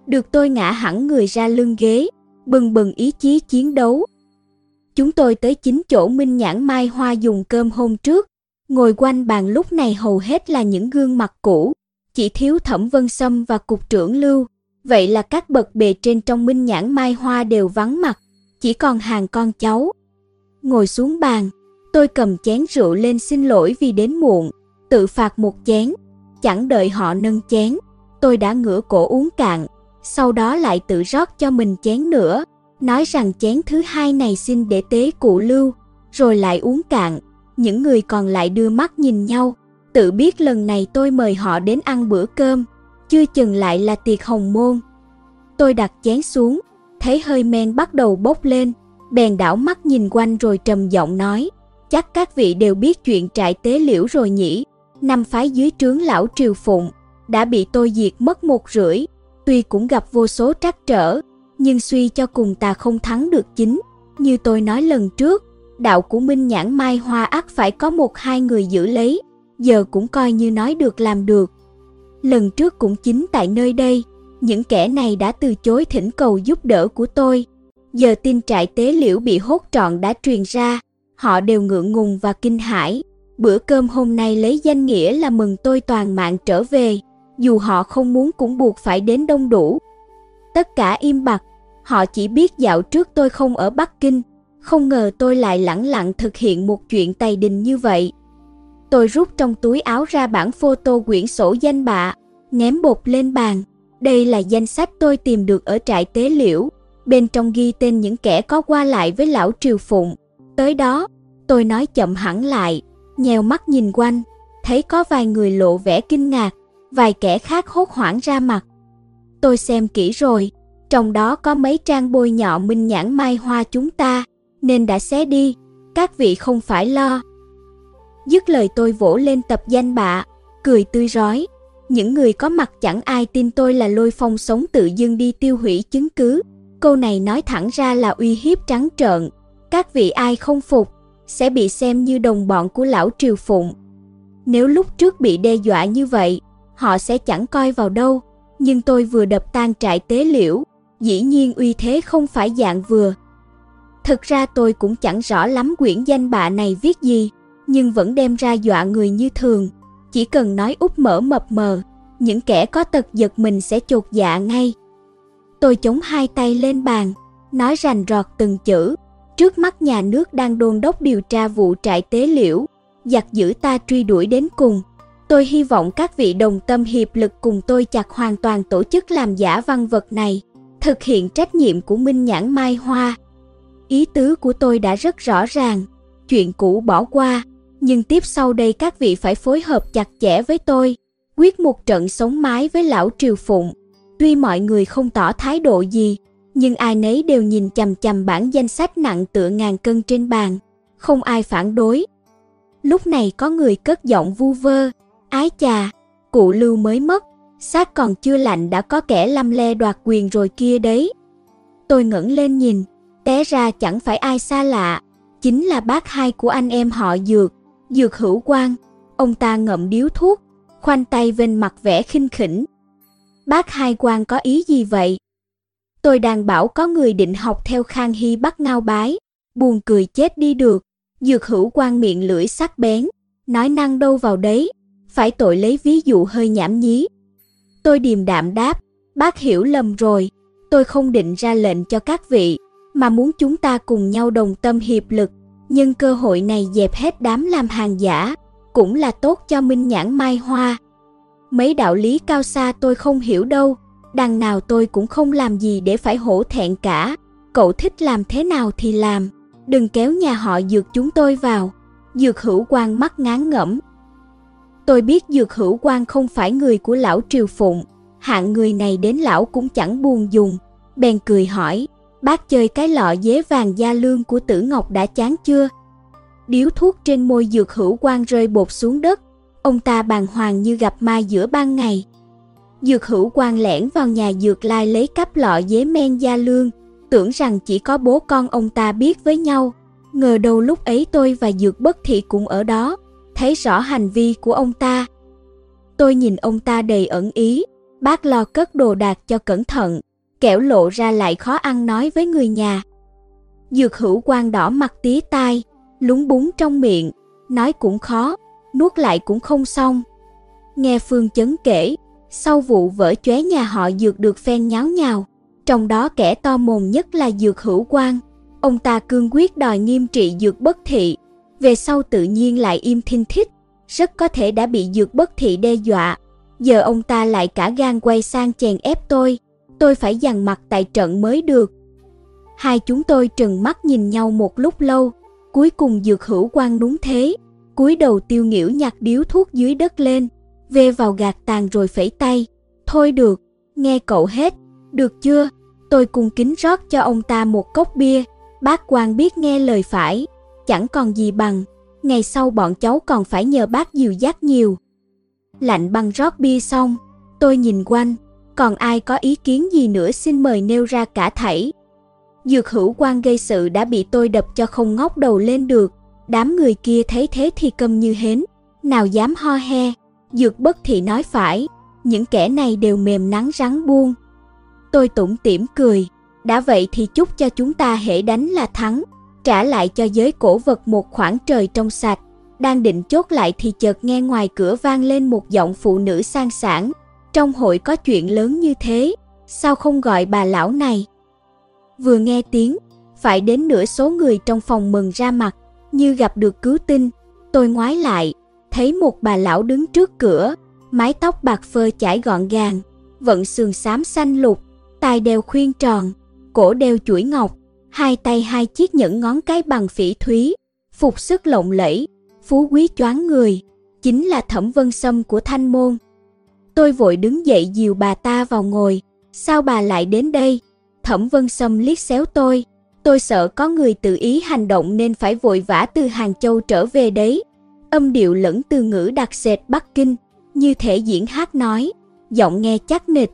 Được. Tôi ngã hẳn người ra lưng ghế, bừng bừng ý chí chiến đấu. Chúng tôi tới chín chỗ Minh Nhãn Mai Hoa dùng cơm hôm trước. Ngồi quanh bàn lúc này hầu hết là những gương mặt cũ, chỉ thiếu Thẩm Vân Sâm và cục trưởng Lưu. Vậy là các bậc bề trên trong Minh Nhãn Mai Hoa đều vắng mặt, chỉ còn hàng con cháu. Ngồi xuống bàn, tôi cầm chén rượu lên xin lỗi vì đến muộn, tự phạt một chén. Chẳng đợi họ nâng chén, tôi đã ngửa cổ uống cạn, sau đó lại tự rót cho mình chén nữa, nói rằng chén thứ hai này xin để tế cụ Lưu, rồi lại uống cạn. Những người còn lại đưa mắt nhìn nhau, tự biết lần này tôi mời họ đến ăn bữa cơm, chưa chừng lại là tiệc hồng môn. Tôi đặt chén xuống, thấy hơi men bắt đầu bốc lên, bèn đảo mắt nhìn quanh rồi trầm giọng nói, chắc các vị đều biết chuyện Trại Tế Liễu rồi nhỉ? Năm phái dưới trướng lão Triều Phụng đã bị tôi diệt mất một rưỡi, tuy cũng gặp vô số trắc trở, nhưng suy cho cùng ta không thắng được chính. Như tôi nói lần trước, đạo của Minh Nhãn Mai Hoa ắt phải có một hai người giữ lấy, giờ cũng coi như nói được làm được. Lần trước cũng chính tại nơi đây, những kẻ này đã từ chối thỉnh cầu giúp đỡ của tôi. Giờ tin Trại Tế Liễu bị hốt trọn đã truyền ra, họ đều ngượng ngùng và kinh hãi. Bữa cơm hôm nay lấy danh nghĩa là mừng tôi toàn mạng trở về, dù họ không muốn cũng buộc phải đến đông đủ. Tất cả im bặt, họ chỉ biết dạo trước tôi không ở Bắc Kinh, không ngờ tôi lại lẳng lặng thực hiện một chuyện tày đình như vậy. Tôi rút trong túi áo ra bản photo quyển sổ danh bạ, ném bột lên bàn. Đây là danh sách tôi tìm được ở Trại Tế Liễu, bên trong ghi tên những kẻ có qua lại với lão Triều Phụng. Tới đó, tôi nói chậm hẳn lại, nhèo mắt nhìn quanh, thấy có vài người lộ vẻ kinh ngạc, vài kẻ khác hốt hoảng ra mặt. Tôi xem kỹ rồi, trong đó có mấy trang bôi nhọ Minh Nhãn Mai Hoa chúng ta, nên đã xé đi, các vị không phải lo. Dứt lời tôi vỗ lên tập danh bạ, cười tươi rói. những người có mặt chẳng ai tin tôi là lôi phong sống tự dưng đi tiêu hủy chứng cứ. Câu này nói thẳng ra là uy hiếp trắng trợn. Các vị ai không phục sẽ bị xem như đồng bọn của lão Triều Phụng. Nếu lúc trước bị đe dọa như vậy, họ sẽ chẳng coi vào đâu. Nhưng tôi vừa đập tan trại Tế Liễu, dĩ nhiên uy thế không phải dạng vừa. Thực ra tôi cũng chẳng rõ lắm quyển danh bạ này viết gì, nhưng vẫn đem ra dọa người như thường. Chỉ cần nói úp mở mập mờ, những kẻ có tật giật mình sẽ chột dạ ngay. Tôi chống hai tay lên bàn, nói rành rọt từng chữ. Trước mắt nhà nước đang đôn đốc điều tra vụ trại Tế Liễu, giặc giữ ta truy đuổi đến cùng. Tôi hy vọng các vị đồng tâm hiệp lực cùng tôi chặt hoàn toàn tổ chức làm giả văn vật này, thực hiện trách nhiệm của Minh Nhãn Mai Hoa. Ý tứ của tôi đã rất rõ ràng, chuyện cũ bỏ qua, nhưng tiếp sau đây các vị phải phối hợp chặt chẽ với tôi, quyết một trận sống mái với lão Triều Phụng. Tuy mọi người không tỏ thái độ gì, nhưng ai nấy đều nhìn chằm chằm bản danh sách nặng tựa ngàn cân trên bàn, không ai phản đối. Lúc này có người cất giọng vu vơ, ái chà, cụ Lưu mới mất, xác còn chưa lạnh đã có kẻ lăm le đoạt quyền rồi kia đấy. Tôi ngẩng lên nhìn, té ra chẳng phải ai xa lạ, chính là bác hai của anh em họ Dược, Dược Hữu Quang. Ông ta ngậm điếu thuốc, khoanh tay vênh mặt vẻ khinh khỉnh. Bác hai Quang có ý gì vậy? Tôi đang bảo có người định học theo Khang Hy bắt Ngao Bái, buồn cười chết đi được. Dược Hữu Quang miệng lưỡi sắc bén, nói năng đâu vào đấy, phải tội lấy ví dụ hơi nhảm nhí. Tôi điềm đạm đáp, bác hiểu lầm rồi, tôi không định ra lệnh cho các vị, mà muốn chúng ta cùng nhau đồng tâm hiệp lực, nhân cơ hội này dẹp hết đám làm hàng giả, cũng là tốt cho Minh Nhãn Mai Hoa. Mấy đạo lý cao xa tôi không hiểu đâu, đằng nào tôi cũng không làm gì để phải hổ thẹn cả, cậu thích làm thế nào thì làm, đừng kéo nhà họ Dược chúng tôi vào. Dược Hữu Quang mắt ngán ngẩm. Tôi biết Dược Hữu Quang không phải người của lão Triều Phụng, hạng người này đến lão cũng chẳng buồn dùng, bèn cười hỏi, bác chơi cái lọ dế vàng da lương của Tử Ngọc đã chán chưa? Điếu thuốc trên môi Dược Hữu Quang rơi bột xuống đất, ông ta bàng hoàng như gặp ma giữa ban ngày. Dược Hữu Quang lẻn vào nhà Dược Lai lấy cắp lọ dế men da lương, tưởng rằng chỉ có bố con ông ta biết với nhau, ngờ đâu lúc ấy tôi và Dược Bất Thị cũng ở đó, thấy rõ hành vi của ông ta. Tôi nhìn ông ta đầy ẩn ý, bác lo cất đồ đạc cho cẩn thận, kẻo lộ ra lại khó ăn nói với người nhà. Dược Hữu Quang đỏ mặt tía tai, lúng búng trong miệng, nói cũng khó, nuốt lại cũng không xong. Nghe Phương Chấn kể, sau vụ vỡ chóe nhà họ Dược được phen nháo nhào, trong đó kẻ to mồm nhất là Dược Hữu Quang. Ông ta cương quyết đòi nghiêm trị Dược Bất Thị, về sau tự nhiên lại im thinh thích, rất có thể đã bị Dược Bất Thị đe dọa. Giờ ông ta lại cả gan quay sang chèn ép tôi, tôi phải dằn mặt tại trận mới được. Hai chúng tôi trừng mắt nhìn nhau một lúc lâu, cuối cùng Dược Hữu Quang đúng thế, cúi đầu tiêu nghỉu nhặt điếu thuốc dưới đất lên, vê vào gạt tàn rồi phẩy tay, thôi được, nghe cậu hết, được chưa? Tôi cung kính rót cho ông ta một cốc bia, bác Quang biết nghe lời phải, chẳng còn gì bằng, ngày sau bọn cháu còn phải nhờ bác dìu dắt nhiều. Lạnh băng rót bia xong, tôi nhìn quanh, còn ai có ý kiến gì nữa xin mời nêu ra cả thảy. Dược Hữu Quang gây sự đã bị tôi đập cho không ngóc đầu lên được, đám người kia thấy thế thì câm như hến, nào dám ho he. Dược Bất Thị nói phải, những kẻ này đều mềm nắng rắn buông. Tôi tủm tỉm cười, đã vậy thì chúc cho chúng ta hễ đánh là thắng, trả lại cho giới cổ vật một khoảng trời trong sạch. Đang định chốt lại thì chợt nghe ngoài cửa vang lên một giọng phụ nữ sang sảng, trong hội có chuyện lớn như thế, sao không gọi bà lão này? Vừa nghe tiếng, phải đến nửa số người trong phòng mừng ra mặt, như gặp được cứu tinh. Tôi ngoái lại, thấy một bà lão đứng trước cửa, mái tóc bạc phơ chải gọn gàng, vận sườn xám xanh lục, tai đeo khuyên tròn, cổ đeo chuỗi ngọc, hai tay hai chiếc nhẫn ngón cái bằng phỉ thúy, phục sức lộng lẫy, phú quý choáng người, chính là Thẩm Vân Sâm của Thanh Môn. Tôi vội đứng dậy dìu bà ta vào ngồi, sao bà lại đến đây? Thẩm Vân Sâm liếc xéo tôi, tôi sợ có người tự ý hành động nên phải vội vã từ Hàng Châu trở về đấy. Âm điệu lẫn từ ngữ đặc sệt Bắc Kinh, như thể diễn hát nói, giọng nghe chắc nịch.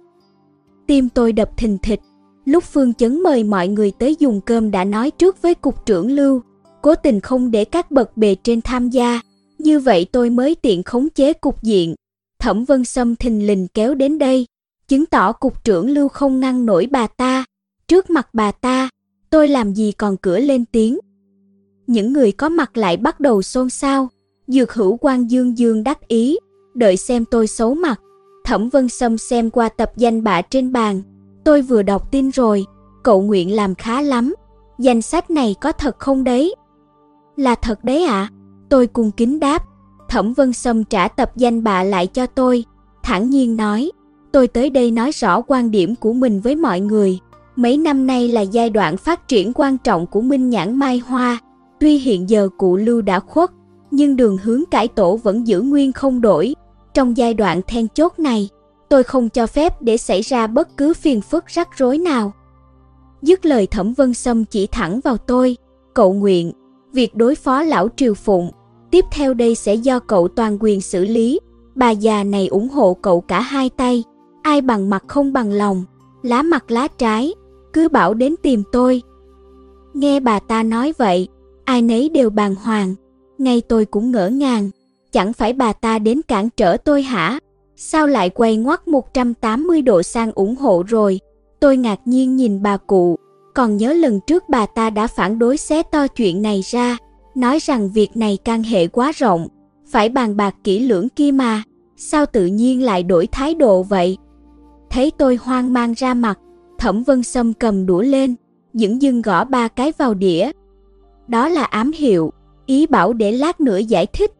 Tim tôi đập thình thịch. Lúc Phương Chấn mời mọi người tới dùng cơm đã nói trước với cục trưởng Lưu, cố tình không để các bậc bề trên tham gia, như vậy tôi mới tiện khống chế cục diện. Thẩm Vân Sâm thình lình kéo đến đây, chứng tỏ cục trưởng Lưu không ngăn nổi bà ta. Trước mặt bà ta, tôi làm gì còn cửa lên tiếng. Những người có mặt lại bắt đầu xôn xao. Dược hữu Quang Dương Dương đắc ý, đợi xem tôi xấu mặt. Thẩm Vân Sâm xem qua tập danh bạ trên bàn. Tôi vừa đọc tin rồi, cậu Nguyện làm khá lắm. Danh sách này có thật không đấy? Là thật đấy ạ, à? Tôi cung kính đáp. Thẩm Vân Sâm trả tập danh bạ lại cho tôi, thản nhiên nói, tôi tới đây nói rõ quan điểm của mình với mọi người. Mấy năm nay là giai đoạn phát triển quan trọng của Minh Nhãn Mai Hoa. Tuy hiện giờ cụ Lưu đã khuất, nhưng đường hướng cải tổ vẫn giữ nguyên không đổi. Trong giai đoạn then chốt này, tôi không cho phép để xảy ra bất cứ phiền phức rắc rối nào. Dứt lời Thẩm Vân Sâm chỉ thẳng vào tôi, cậu Nguyện, việc đối phó lão Triều Phụng, tiếp theo đây sẽ do cậu toàn quyền xử lý. Bà già này ủng hộ cậu cả hai tay, ai bằng mặt không bằng lòng, lá mặt lá trái, cứ bảo đến tìm tôi. Nghe bà ta nói vậy, ai nấy đều bàng hoàng, ngay tôi cũng ngỡ ngàng, chẳng phải bà ta đến cản trở tôi hả? Sao lại quay ngoắt một trăm tám mươi độ sang ủng hộ rồi? Tôi ngạc nhiên nhìn bà cụ, còn nhớ lần trước bà ta đã phản đối xé to chuyện này ra, nói rằng việc này can hệ quá rộng, phải bàn bạc kỹ lưỡng kia mà, sao tự nhiên lại đổi thái độ vậy? Thấy tôi hoang mang ra mặt, Thẩm Vân Sâm cầm đũa lên, dửng dưng gõ ba cái vào đĩa. Đó là ám hiệu, ý bảo để lát nữa giải thích.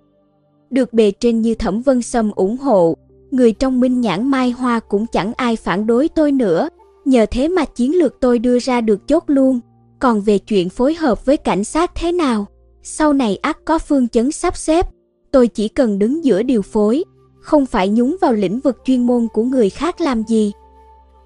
Được bề trên như Thẩm Vân Sâm ủng hộ, người trong Minh Nhãn Mai Hoa cũng chẳng ai phản đối tôi nữa. Nhờ thế mà chiến lược tôi đưa ra được chốt luôn. Còn về chuyện phối hợp với cảnh sát thế nào, sau này ắt có Phương Chấn sắp xếp. Tôi chỉ cần đứng giữa điều phối, không phải nhúng vào lĩnh vực chuyên môn của người khác làm gì.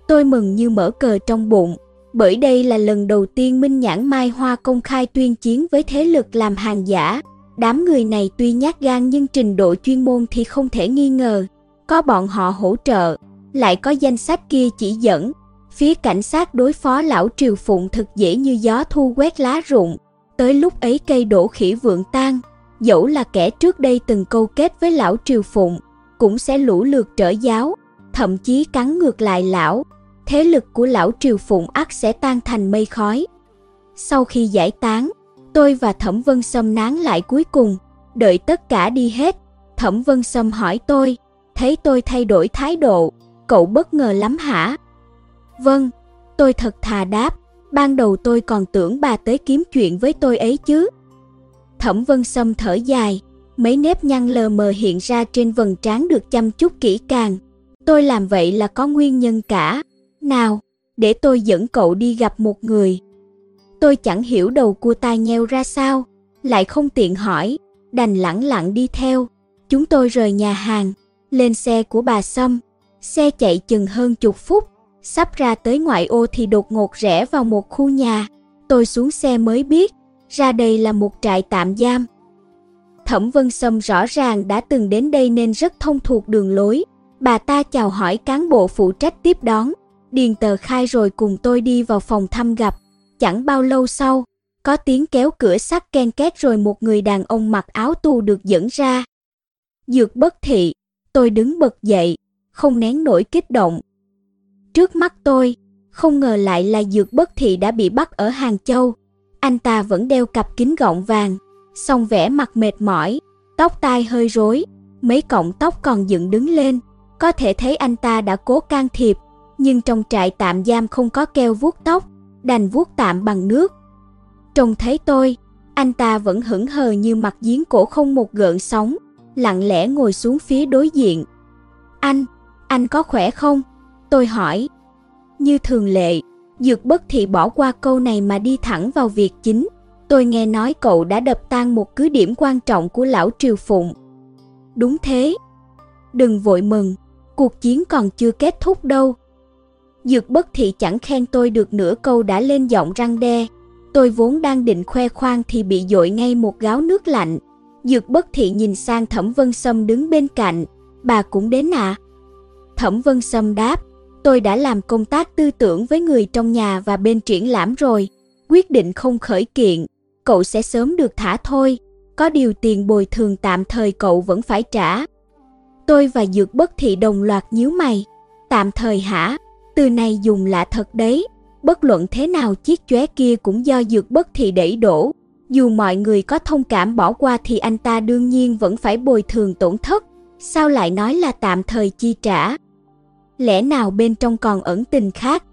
Tôi mừng như mở cờ trong bụng, bởi đây là lần đầu tiên Minh Nhãn Mai Hoa công khai tuyên chiến với thế lực làm hàng giả. Đám người này tuy nhát gan nhưng trình độ chuyên môn thì không thể nghi ngờ. Có bọn họ hỗ trợ, lại có danh sách kia chỉ dẫn, phía cảnh sát đối phó lão Triều Phụng thực dễ như gió thu quét lá rụng. Tới lúc ấy cây đổ khỉ vượng tan, dẫu là kẻ trước đây từng câu kết với lão Triều Phụng cũng sẽ lũ lượt trở giáo, thậm chí cắn ngược lại lão. Thế lực của lão Triều Phụng ắt sẽ tan thành mây khói. Sau khi giải tán, tôi và Thẩm Vân Sâm nán lại cuối cùng, đợi tất cả đi hết. Thẩm Vân Sâm hỏi tôi, thấy tôi thay đổi thái độ, cậu bất ngờ lắm hả? Vâng, tôi thật thà đáp, ban đầu tôi còn tưởng bà tới kiếm chuyện với tôi ấy chứ. Thẩm Vân Sâm thở dài, mấy nếp nhăn lờ mờ hiện ra trên vầng trán được chăm chút kỹ càng. Tôi làm vậy là có nguyên nhân cả. Nào, để tôi dẫn cậu đi gặp một người. Tôi chẳng hiểu đầu cua tai nheo ra sao, lại không tiện hỏi, đành lẳng lặng đi theo. Chúng tôi rời nhà hàng, lên xe của bà Sâm. Xe chạy chừng hơn chục phút, sắp ra tới ngoại ô thì đột ngột rẽ vào một khu nhà. Tôi xuống xe mới biết, ra đây là một trại tạm giam. Thẩm Vân Sâm rõ ràng đã từng đến đây nên rất thông thuộc đường lối. Bà ta chào hỏi cán bộ phụ trách tiếp đón, điền tờ khai rồi cùng tôi đi vào phòng thăm gặp. Chẳng bao lâu sau, có tiếng kéo cửa sắt ken két rồi một người đàn ông mặc áo tù được dẫn ra. Dược Bất Thị, tôi đứng bật dậy, không nén nổi kích động. Trước mắt tôi, không ngờ lại là Dược Bất Thị đã bị bắt ở Hàng Châu. Anh ta vẫn đeo cặp kính gọng vàng, song vẻ mặt mệt mỏi, tóc tai hơi rối, mấy cọng tóc còn dựng đứng lên. Có thể thấy anh ta đã cố can thiệp, nhưng trong trại tạm giam không có keo vuốt tóc, đành vuốt tạm bằng nước. Trông thấy tôi, anh ta vẫn hững hờ như mặt giếng cổ không một gợn sóng, lặng lẽ ngồi xuống phía đối diện. Anh, anh có khỏe không? Tôi hỏi. Như thường lệ, Dược Bất Thị bỏ qua câu này mà đi thẳng vào việc chính. Tôi nghe nói cậu đã đập tan một cứ điểm quan trọng của lão Triều Phụng. Đúng thế. Đừng vội mừng, cuộc chiến còn chưa kết thúc đâu. Dược Bất Thị chẳng khen tôi được nửa câu đã lên giọng răng đe. Tôi vốn đang định khoe khoang thì bị dội ngay một gáo nước lạnh. Dược Bất Thị nhìn sang Thẩm Vân Sâm đứng bên cạnh, bà cũng đến ạ? À? Thẩm Vân Sâm đáp, tôi đã làm công tác tư tưởng với người trong nhà và bên triển lãm rồi, quyết định không khởi kiện, cậu sẽ sớm được thả thôi, có điều tiền bồi thường tạm thời cậu vẫn phải trả. Tôi và Dược Bất Thị đồng loạt nhíu mày, tạm thời hả, từ này dùng lạ thật đấy, bất luận thế nào chiếc chóe kia cũng do Dược Bất Thị đẩy đổ, dù mọi người có thông cảm bỏ qua thì anh ta đương nhiên vẫn phải bồi thường tổn thất, sao lại nói là tạm thời chi trả? Lẽ nào bên trong còn ẩn tình khác?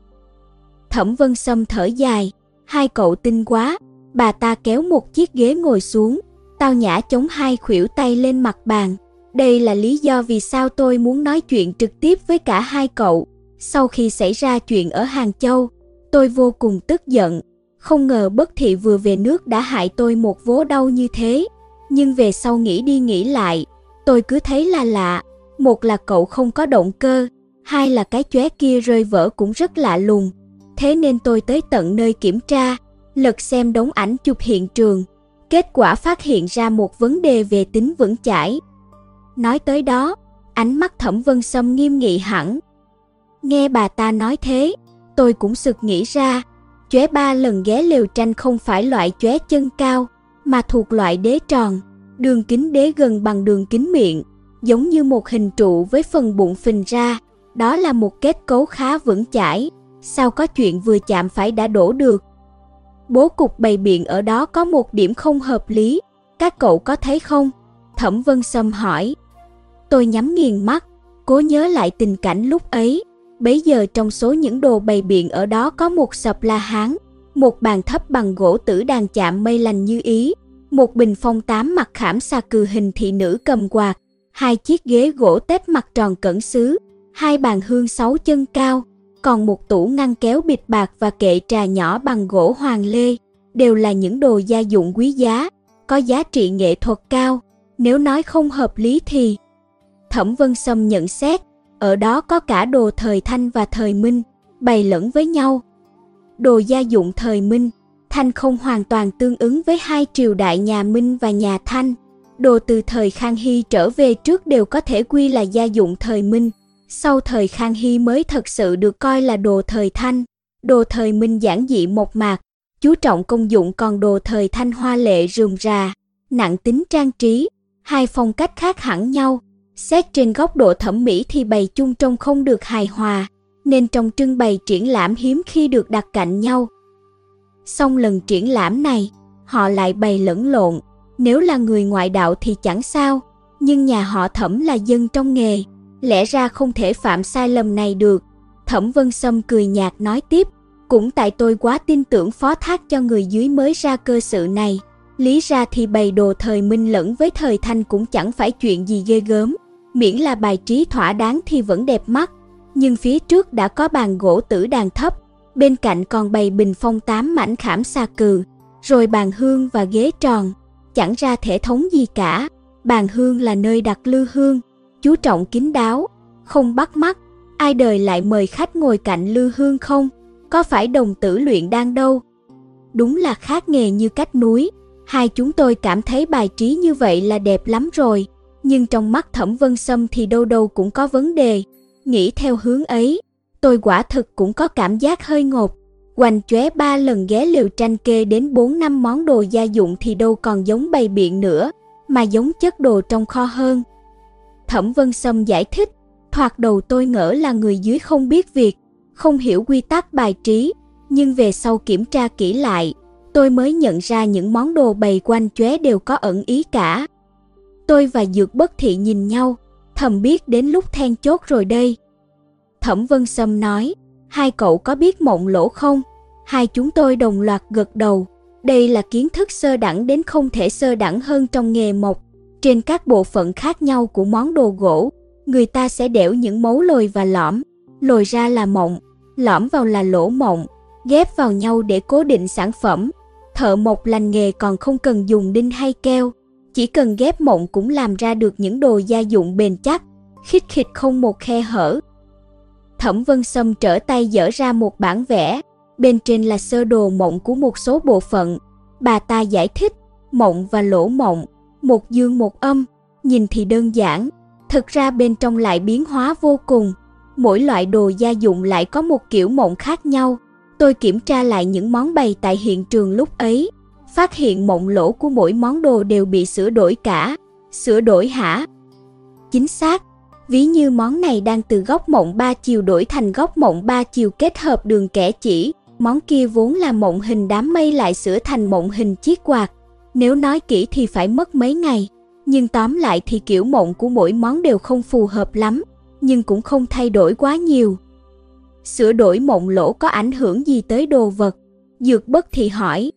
Thẩm Vân Sâm thở dài, hai cậu tinh quá, bà ta kéo một chiếc ghế ngồi xuống, tao nhã chống hai khuỷu tay lên mặt bàn. Đây là lý do vì sao tôi muốn nói chuyện trực tiếp với cả hai cậu. Sau khi xảy ra chuyện ở Hàng Châu, tôi vô cùng tức giận. Không ngờ Bất Thị vừa về nước đã hại tôi một vố đau như thế. Nhưng về sau nghĩ đi nghĩ lại, tôi cứ thấy là lạ. Một là cậu không có động cơ, hai là cái chóe kia rơi vỡ cũng rất lạ lùng. Thế nên tôi tới tận nơi kiểm tra, lật xem đống ảnh chụp hiện trường. Kết quả phát hiện ra một vấn đề về tính vững chãi. Nói tới đó, ánh mắt Thẩm Vân Sâm nghiêm nghị hẳn. Nghe bà ta nói thế, tôi cũng sực nghĩ ra, chóe ba lần ghé lều tranh không phải loại chóe chân cao, mà thuộc loại đế tròn, đường kính đế gần bằng đường kính miệng, giống như một hình trụ với phần bụng phình ra, đó là một kết cấu khá vững chãi, sao có chuyện vừa chạm phải đã đổ được. Bố cục bày biện ở đó có một điểm không hợp lý, các cậu có thấy không? Thẩm Vân Sâm hỏi. Tôi nhắm nghiền mắt, cố nhớ lại tình cảnh lúc ấy. Bấy giờ trong số những đồ bày biện ở đó có một sập la hán, một bàn thấp bằng gỗ tử đàn chạm mây lành như ý, một bình phong tám mặt khảm xà cừ hình thị nữ cầm quạt, hai chiếc ghế gỗ tép mặt tròn cẩn sứ, hai bàn hương sáu chân cao, còn một tủ ngăn kéo bịt bạc và kệ trà nhỏ bằng gỗ hoàng lê, đều là những đồ gia dụng quý giá, có giá trị nghệ thuật cao. Nếu nói không hợp lý thì... Thẩm Vân Sâm nhận xét, ở đó có cả đồ thời Thanh và thời Minh, bày lẫn với nhau. Đồ gia dụng thời Minh, Thanh không hoàn toàn tương ứng với hai triều đại nhà Minh và nhà Thanh. Đồ từ thời Khang Hy trở về trước đều có thể quy là gia dụng thời Minh, sau thời Khang Hy mới thật sự được coi là đồ thời Thanh. Đồ thời Minh giản dị mộc mạc, chú trọng công dụng, còn đồ thời Thanh hoa lệ rườm rà, nặng tính trang trí. Hai phong cách khác hẳn nhau, xét trên góc độ thẩm mỹ thì bày chung trông không được hài hòa, nên trong trưng bày triển lãm hiếm khi được đặt cạnh nhau. Song lần triển lãm này, họ lại bày lẫn lộn, nếu là người ngoại đạo thì chẳng sao, nhưng nhà họ Thẩm là dân trong nghề, lẽ ra không thể phạm sai lầm này được. Thẩm Vân Sâm cười nhạt nói tiếp, cũng tại tôi quá tin tưởng phó thác cho người dưới mới ra cơ sự này. Lý ra thì bày đồ thời Minh lẫn với thời Thanh cũng chẳng phải chuyện gì ghê gớm, miễn là bài trí thỏa đáng thì vẫn đẹp mắt. Nhưng phía trước đã có bàn gỗ tử đàn thấp, bên cạnh còn bày bình phong tám mảnh khảm xà cừ, rồi bàn hương và ghế tròn, chẳng ra thể thống gì cả. Bàn hương là nơi đặt lư hương, chú trọng kín đáo, không bắt mắt, ai đời lại mời khách ngồi cạnh lư hương không, có phải đồng tử luyện đan đâu. Đúng là khác nghề như cách núi. Hai chúng tôi cảm thấy bài trí như vậy là đẹp lắm rồi, nhưng trong mắt Thẩm Vân Sâm thì đâu đâu cũng có vấn đề. Nghĩ theo hướng ấy, tôi quả thực cũng có cảm giác hơi ngột. Hoành chóe ba lần ghé lều tranh kê đến bốn năm món đồ gia dụng thì đâu còn giống bày biện nữa, mà giống chất đồ trong kho hơn. Thẩm Vân Sâm giải thích, thoạt đầu tôi ngỡ là người dưới không biết việc, không hiểu quy tắc bài trí, nhưng về sau kiểm tra kỹ lại, tôi mới nhận ra những món đồ bày quanh chóe đều có ẩn ý cả. Tôi và Dược Bất Thị nhìn nhau, thầm biết đến lúc then chốt rồi đây. Thẩm Vân Sâm nói, hai cậu có biết mộng lỗ không? Hai chúng tôi đồng loạt gật đầu, đây là kiến thức sơ đẳng đến không thể sơ đẳng hơn trong nghề mộc. Trên các bộ phận khác nhau của món đồ gỗ, người ta sẽ đẽo những mấu lồi và lõm, lồi ra là mộng, lõm vào là lỗ mộng, ghép vào nhau để cố định sản phẩm. Thợ mộc lành nghề còn không cần dùng đinh hay keo, chỉ cần ghép mộng cũng làm ra được những đồ gia dụng bền chắc, khít khít không một khe hở. Thẩm Vân Sâm trở tay dở ra một bản vẽ, bên trên là sơ đồ mộng của một số bộ phận. Bà ta giải thích, mộng và lỗ mộng, một dương một âm, nhìn thì đơn giản, Thực ra bên trong lại biến hóa vô cùng, mỗi loại đồ gia dụng lại có một kiểu mộng khác nhau. Tôi kiểm tra lại những món bày tại hiện trường lúc ấy, phát hiện mộng lỗ của mỗi món đồ đều bị sửa đổi cả. Sửa đổi hả? Chính xác, ví như món này đang từ góc mộng ba chiều đổi thành góc mộng ba chiều kết hợp đường kẻ chỉ, món kia vốn là mộng hình đám mây lại sửa thành mộng hình chiếc quạt. Nếu nói kỹ thì phải mất mấy ngày, nhưng tóm lại thì kiểu mộng của mỗi món đều không phù hợp lắm, nhưng cũng không thay đổi quá nhiều. Sửa đổi mộng lỗ có ảnh hưởng gì tới đồ vật? Dược Bất Thị hỏi.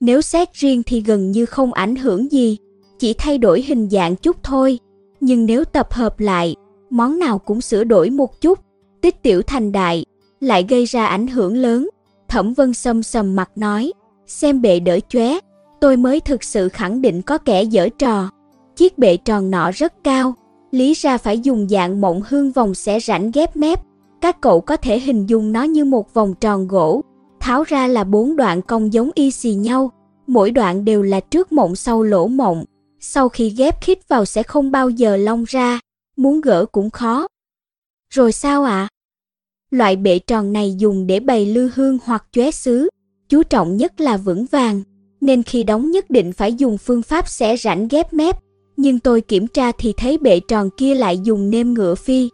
Nếu xét riêng thì gần như không ảnh hưởng gì, chỉ thay đổi hình dạng chút thôi. Nhưng nếu tập hợp lại, món nào cũng sửa đổi một chút, tích tiểu thành đại, lại gây ra ảnh hưởng lớn. Thẩm Vân Sâm sầm mặt nói, xem bệ đỡ chóe, tôi mới thực sự khẳng định có kẻ giở trò. Chiếc bệ tròn nọ rất cao, lý ra phải dùng dạng mộng hương vòng xẻ rãnh ghép mép. Các cậu có thể hình dung nó như một vòng tròn gỗ, tháo ra là bốn đoạn cong giống y xì nhau, mỗi đoạn đều là trước mộng sau lỗ mộng. Sau khi ghép khít vào sẽ không bao giờ long ra, muốn gỡ cũng khó. Rồi sao ạ? À? Loại bệ tròn này dùng để bày lư hương hoặc chóe sứ, chú trọng nhất là vững vàng, nên khi đóng nhất định phải dùng phương pháp xẻ rãnh ghép mép, nhưng tôi kiểm tra thì thấy bệ tròn kia lại dùng nêm ngựa phi.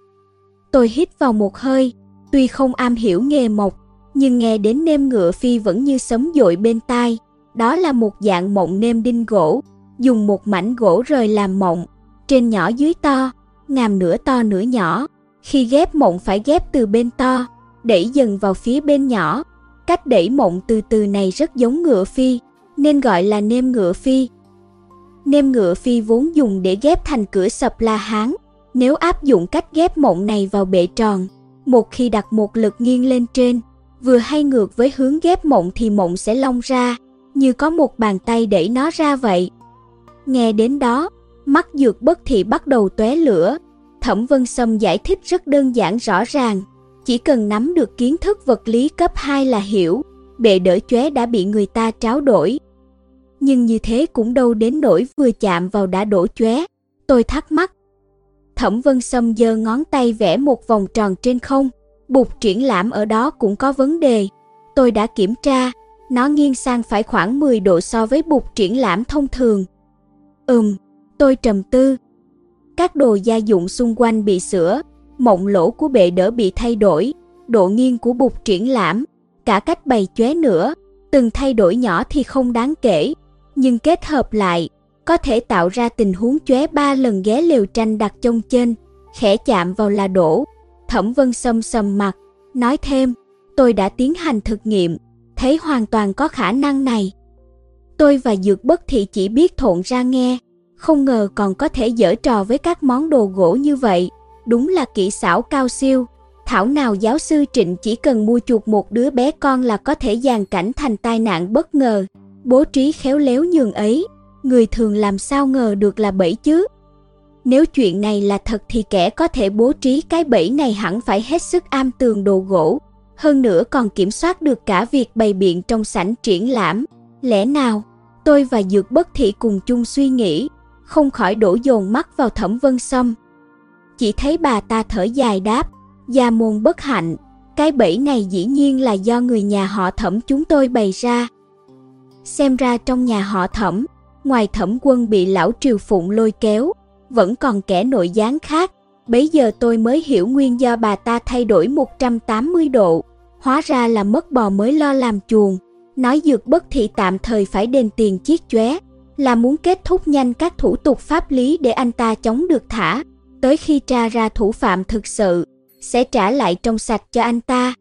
Tôi hít vào một hơi, tuy không am hiểu nghề mộc, nhưng nghe đến nêm ngựa phi vẫn như sấm dội bên tai, đó là một dạng mộng nêm đinh gỗ. Dùng một mảnh gỗ rời làm mộng, trên nhỏ dưới to, ngàm nửa to nửa nhỏ. Khi ghép mộng phải ghép từ bên to, đẩy dần vào phía bên nhỏ. Cách đẩy mộng từ từ này rất giống ngựa phi, nên gọi là nêm ngựa phi. Nêm ngựa phi vốn dùng để ghép thành cửa sập La Hán. Nếu áp dụng cách ghép mộng này vào bệ tròn, một khi đặt một lực nghiêng lên trên, vừa hay ngược với hướng ghép mộng thì mộng sẽ long ra, như có một bàn tay đẩy nó ra vậy. Nghe đến đó, mắt Dược Bất Thị bắt đầu tóe lửa. Thẩm Vân Sâm giải thích rất đơn giản rõ ràng, chỉ cần nắm được kiến thức vật lý cấp hai là hiểu, bệ đỡ chóe đã bị người ta tráo đổi. Nhưng như thế cũng đâu đến nỗi vừa chạm vào đã đổ chóe, tôi thắc mắc. Thẩm Vân Sâm giơ ngón tay vẽ một vòng tròn trên không, bục triển lãm ở đó cũng có vấn đề. Tôi đã kiểm tra, nó nghiêng sang phải khoảng mười độ so với bục triển lãm thông thường. Ừm, tôi trầm tư. Các đồ gia dụng xung quanh bị sửa, mộng lỗ của bệ đỡ bị thay đổi, độ nghiêng của bục triển lãm, cả cách bày chóe nữa, từng thay đổi nhỏ thì không đáng kể, nhưng kết hợp lại, có thể tạo ra tình huống chóe ba lần ghé lều tranh đặt chông trên, khẽ chạm vào là đổ. Thẩm Vân Sâm sầm mặt, nói thêm, tôi đã tiến hành thực nghiệm, thấy hoàn toàn có khả năng này. Tôi và Dược Bất Thị chỉ biết thộn ra nghe, không ngờ còn có thể giở trò với các món đồ gỗ như vậy, đúng là kỹ xảo cao siêu. Thảo nào giáo sư Trịnh chỉ cần mua chuột một đứa bé con là có thể dàn cảnh thành tai nạn bất ngờ, bố trí khéo léo nhường ấy, người thường làm sao ngờ được là bẫy chứ. Nếu chuyện này là thật thì kẻ có thể bố trí cái bẫy này hẳn phải hết sức am tường đồ gỗ, hơn nữa còn kiểm soát được cả việc bày biện trong sảnh triển lãm. Lẽ nào, tôi và Dược Bất Thị cùng chung suy nghĩ, không khỏi đổ dồn mắt vào Thẩm Vân Sâm. Chỉ thấy bà ta thở dài đáp, gia môn bất hạnh, cái bẫy này dĩ nhiên là do người nhà họ Thẩm chúng tôi bày ra. Xem ra trong nhà họ Thẩm, ngoài Thẩm Quân bị lão Triều Phụng lôi kéo, vẫn còn kẻ nội gián khác. Bấy giờ tôi mới hiểu nguyên do bà ta thay đổi một trăm tám mươi độ, hóa ra là mất bò mới lo làm chuồng. Nói Dược Bất Thị tạm thời phải đền tiền chiếc chóe là muốn kết thúc nhanh các thủ tục pháp lý để anh ta chống được thả. Tới khi tra ra thủ phạm thực sự, sẽ trả lại trong sạch cho anh ta.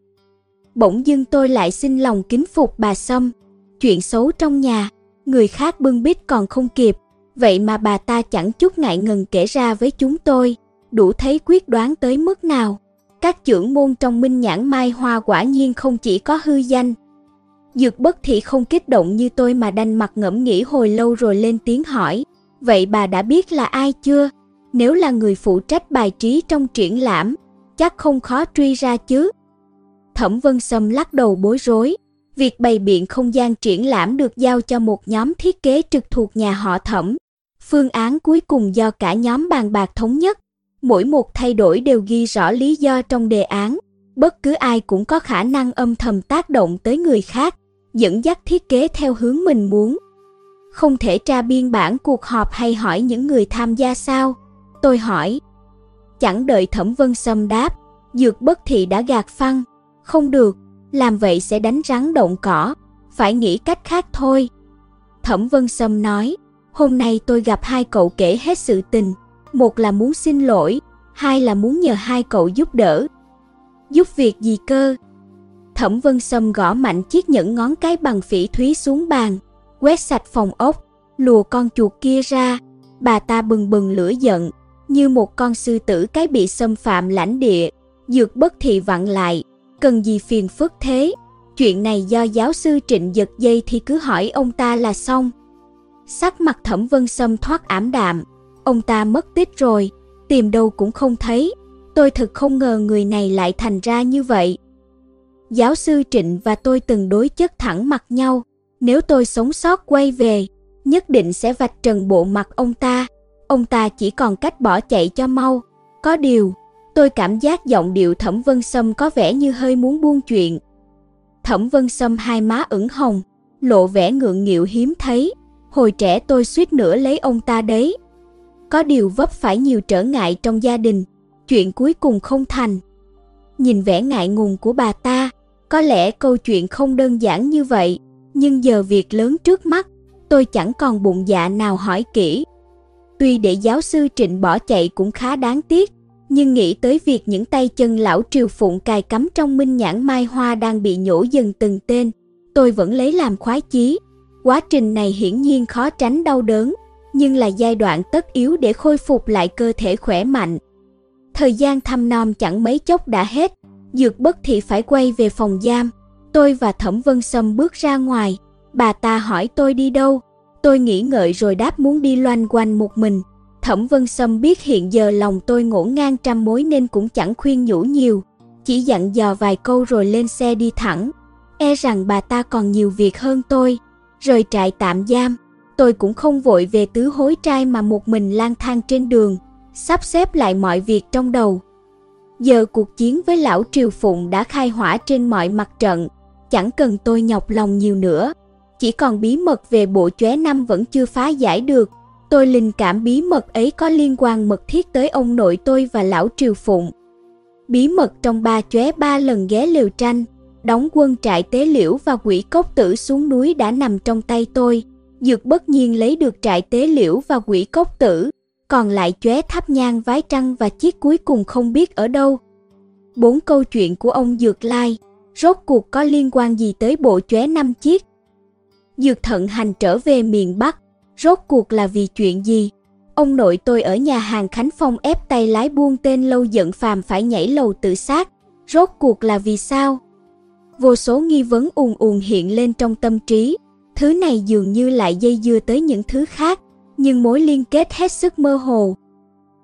Bỗng dưng tôi lại xin lòng kính phục bà Sâm. Chuyện xấu trong nhà, người khác bưng bít còn không kịp, vậy mà bà ta chẳng chút ngại ngần kể ra với chúng tôi. Đủ thấy quyết đoán tới mức nào. Các trưởng môn trong Minh Nhãn Mai Hoa quả nhiên không chỉ có hư danh. Dược Bất Thị không kích động như tôi mà đanh mặt ngẫm nghĩ hồi lâu rồi lên tiếng hỏi, vậy bà đã biết là ai chưa? Nếu là người phụ trách bài trí trong triển lãm, chắc không khó truy ra chứ. Thẩm Vân Sâm lắc đầu bối rối, việc bày biện không gian triển lãm được giao cho một nhóm thiết kế trực thuộc nhà họ Thẩm. Phương án cuối cùng do cả nhóm bàn bạc thống nhất, mỗi một thay đổi đều ghi rõ lý do trong đề án. Bất cứ ai cũng có khả năng âm thầm tác động tới người khác, dẫn dắt thiết kế theo hướng mình muốn. Không thể tra biên bản cuộc họp hay hỏi những người tham gia sao? Tôi hỏi. Chẳng đợi Thẩm Vân Sâm đáp, Dược Bất Thị đã gạt phăng. Không được, làm vậy sẽ đánh rắn động cỏ, phải nghĩ cách khác thôi. Thẩm Vân Sâm nói, hôm nay tôi gặp hai cậu kể hết sự tình. Một là muốn xin lỗi, hai là muốn nhờ hai cậu giúp đỡ. Giúp việc gì cơ? Thẩm Vân Sâm gõ mạnh chiếc nhẫn ngón cái bằng phỉ thúy xuống bàn, quét sạch phòng ốc, lùa con chuột kia ra. Bà ta bừng bừng lửa giận, như một con sư tử cái bị xâm phạm lãnh địa. Dược Bất Thị vặn lại, cần gì phiền phức thế? Chuyện này do giáo sư Trịnh giật dây thì cứ hỏi ông ta là xong. Sắc mặt Thẩm Vân Sâm thoát ảm đạm, ông ta mất tích rồi, tìm đâu cũng không thấy. Tôi thật không ngờ người này lại thành ra như vậy. Giáo sư Trịnh và tôi từng đối chất thẳng mặt nhau. Nếu tôi sống sót quay về, nhất định sẽ vạch trần bộ mặt ông ta. Ông ta chỉ còn cách bỏ chạy cho mau. Có điều, tôi cảm giác giọng điệu Thẩm Vân Sâm có vẻ như hơi muốn buông chuyện. Thẩm Vân Sâm hai má ửng hồng, lộ vẻ ngượng nghịu hiếm thấy. Hồi trẻ tôi suýt nữa lấy ông ta đấy. Có điều vấp phải nhiều trở ngại trong gia đình, chuyện cuối cùng không thành. Nhìn vẻ ngại ngùng của bà ta, có lẽ câu chuyện không đơn giản như vậy, nhưng giờ việc lớn trước mắt, tôi chẳng còn bụng dạ nào hỏi kỹ. Tuy để giáo sư Trịnh bỏ chạy cũng khá đáng tiếc, nhưng nghĩ tới việc những tay chân lão Triều Phụng cài cắm trong Minh Nhãn Mai Hoa đang bị nhổ dần từng tên, tôi vẫn lấy làm khoái chí. Quá trình này hiển nhiên khó tránh đau đớn, nhưng là giai đoạn tất yếu để khôi phục lại cơ thể khỏe mạnh. Thời gian thăm nom chẳng mấy chốc đã hết, Dược Bất Thị phải quay về phòng giam. Tôi và Thẩm Vân Sâm bước ra ngoài, bà ta hỏi tôi đi đâu. Tôi nghĩ ngợi rồi đáp muốn đi loanh quanh một mình. Thẩm Vân Sâm biết hiện giờ lòng tôi ngổn ngang trăm mối nên cũng chẳng khuyên nhủ nhiều, chỉ dặn dò vài câu rồi lên xe đi thẳng. E rằng bà ta còn nhiều việc hơn tôi. Rời trại tạm giam, tôi cũng không vội về Tứ Hối Trai mà một mình lang thang trên đường, sắp xếp lại mọi việc trong đầu. Giờ cuộc chiến với lão Triều Phụng đã khai hỏa trên mọi mặt trận, chẳng cần tôi nhọc lòng nhiều nữa. Chỉ còn bí mật về bộ chóe năm vẫn chưa phá giải được. Tôi linh cảm bí mật ấy có liên quan mật thiết tới ông nội tôi và lão Triều Phụng. Bí mật trong ba chóe ba lần ghé Liều Tranh, đóng quân trại Tế Liễu và Quỷ Cốc Tử xuống núi đã nằm trong tay tôi. Dược Bất Nhiên lấy được trại Tế Liễu và Quỷ Cốc Tử, còn lại chóe Tháp Nhang, Vái Trăng và chiếc cuối cùng không biết ở đâu. Bốn câu chuyện của ông Dược Lai rốt cuộc có liên quan gì tới bộ chóe năm chiếc? Dược Thận Hành trở về miền Bắc rốt cuộc là vì chuyện gì? Ông nội tôi ở nhà hàng Khánh Phong ép tay lái buôn tên lâu giận phàm phải nhảy lầu tự sát, rốt cuộc là vì sao? Vô số nghi vấn ùn ùn hiện lên trong tâm trí. Thứ này dường như lại dây dưa tới những thứ khác, nhưng mối liên kết hết sức mơ hồ.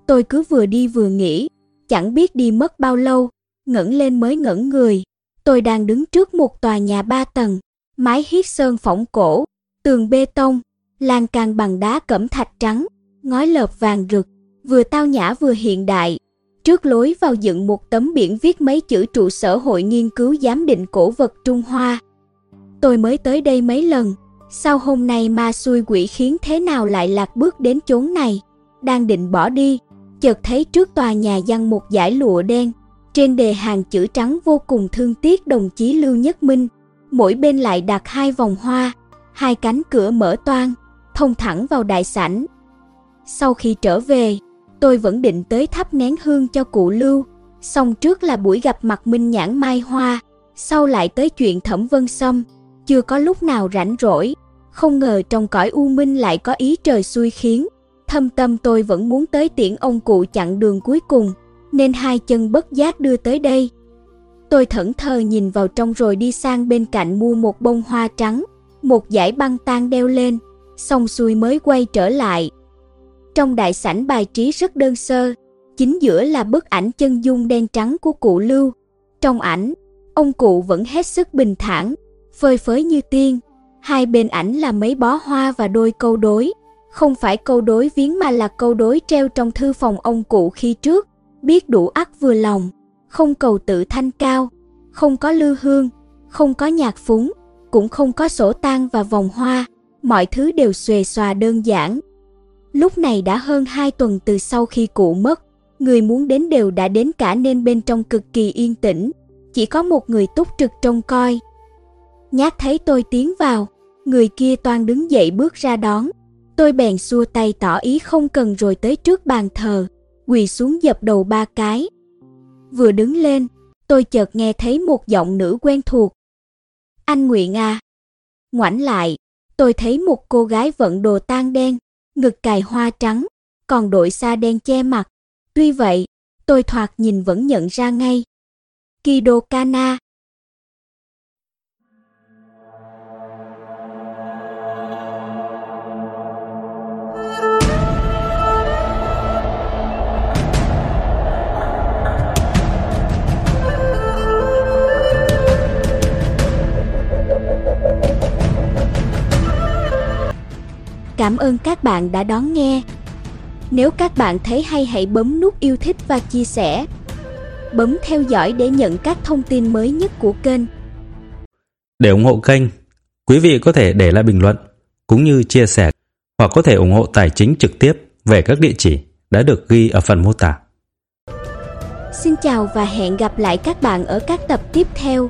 Tôi cứ vừa đi vừa nghĩ, chẳng biết đi mất bao lâu, ngẩng lên mới ngẩn người. Tôi đang đứng trước một tòa nhà ba tầng, mái hiếc sơn phỏng cổ, tường bê tông, lan can bằng đá cẩm thạch trắng, ngói lợp vàng rực, vừa tao nhã vừa hiện đại. Trước lối vào dựng một tấm biển viết mấy chữ trụ sở hội nghiên cứu giám định cổ vật Trung Hoa. Tôi mới tới đây mấy lần, sao hôm nay ma xui quỷ khiến thế nào lại lạc bước đến chốn này? Đang định bỏ đi, chợt thấy trước tòa nhà giăng một dải lụa đen, trên đề hàng chữ trắng vô cùng thương tiếc đồng chí Lưu Nhất Minh, mỗi bên lại đặt hai vòng hoa. Hai cánh cửa mở toang, thông thẳng vào đại sảnh. Sau khi trở về, tôi vẫn định tới thắp nén hương cho cụ Lưu, xong trước là buổi gặp mặt Minh Nhãn Mai Hoa, sau lại tới chuyện Thẩm Vân Sâm. Chưa có lúc nào rảnh rỗi, không ngờ trong cõi u minh lại có ý trời xui khiến. Thâm tâm tôi vẫn muốn tới tiễn ông cụ chặng đường cuối cùng, nên hai chân bất giác đưa tới đây. Tôi thẫn thờ nhìn vào trong rồi đi sang bên cạnh mua một bông hoa trắng, một dải băng tang đeo lên, xong xuôi mới quay trở lại. Trong đại sảnh bài trí rất đơn sơ, chính giữa là bức ảnh chân dung đen trắng của cụ Lưu. Trong ảnh, ông cụ vẫn hết sức bình thản, phơi phới như tiên. Hai bên ảnh là mấy bó hoa và đôi câu đối, không phải câu đối viếng mà là câu đối treo trong thư phòng ông cụ khi trước. biết đủ ắt vừa lòng, không cầu tự thanh cao, không có lưu hương, không có nhạc phúng, cũng không có sổ tang và vòng hoa, mọi thứ đều xuề xòa đơn giản. Lúc này đã hơn hai tuần từ sau khi cụ mất, người muốn đến đều đã đến cả nên bên trong cực kỳ yên tĩnh, chỉ có một người túc trực trông coi. Nhát thấy tôi tiến vào, người kia toan đứng dậy bước ra đón, tôi bèn xua tay tỏ ý không cần rồi tới trước bàn thờ, quỳ xuống dập đầu ba cái. Vừa đứng lên, tôi chợt nghe thấy một giọng nữ quen thuộc. "Anh Nguyện à." Ngoảnh lại, tôi thấy một cô gái vận đồ tang đen, ngực cài hoa trắng, còn đội sa đen che mặt. Tuy vậy, tôi thoạt nhìn vẫn nhận ra ngay. Kido Kana. Cảm ơn các bạn đã đón nghe. Nếu các bạn thấy hay hãy bấm nút yêu thích và chia sẻ. Bấm theo dõi để nhận các thông tin mới nhất của kênh. Để ủng hộ kênh, quý vị có thể để lại bình luận cũng như chia sẻ hoặc có thể ủng hộ tài chính trực tiếp về các địa chỉ đã được ghi ở phần mô tả. Xin chào và hẹn gặp lại các bạn ở các tập tiếp theo.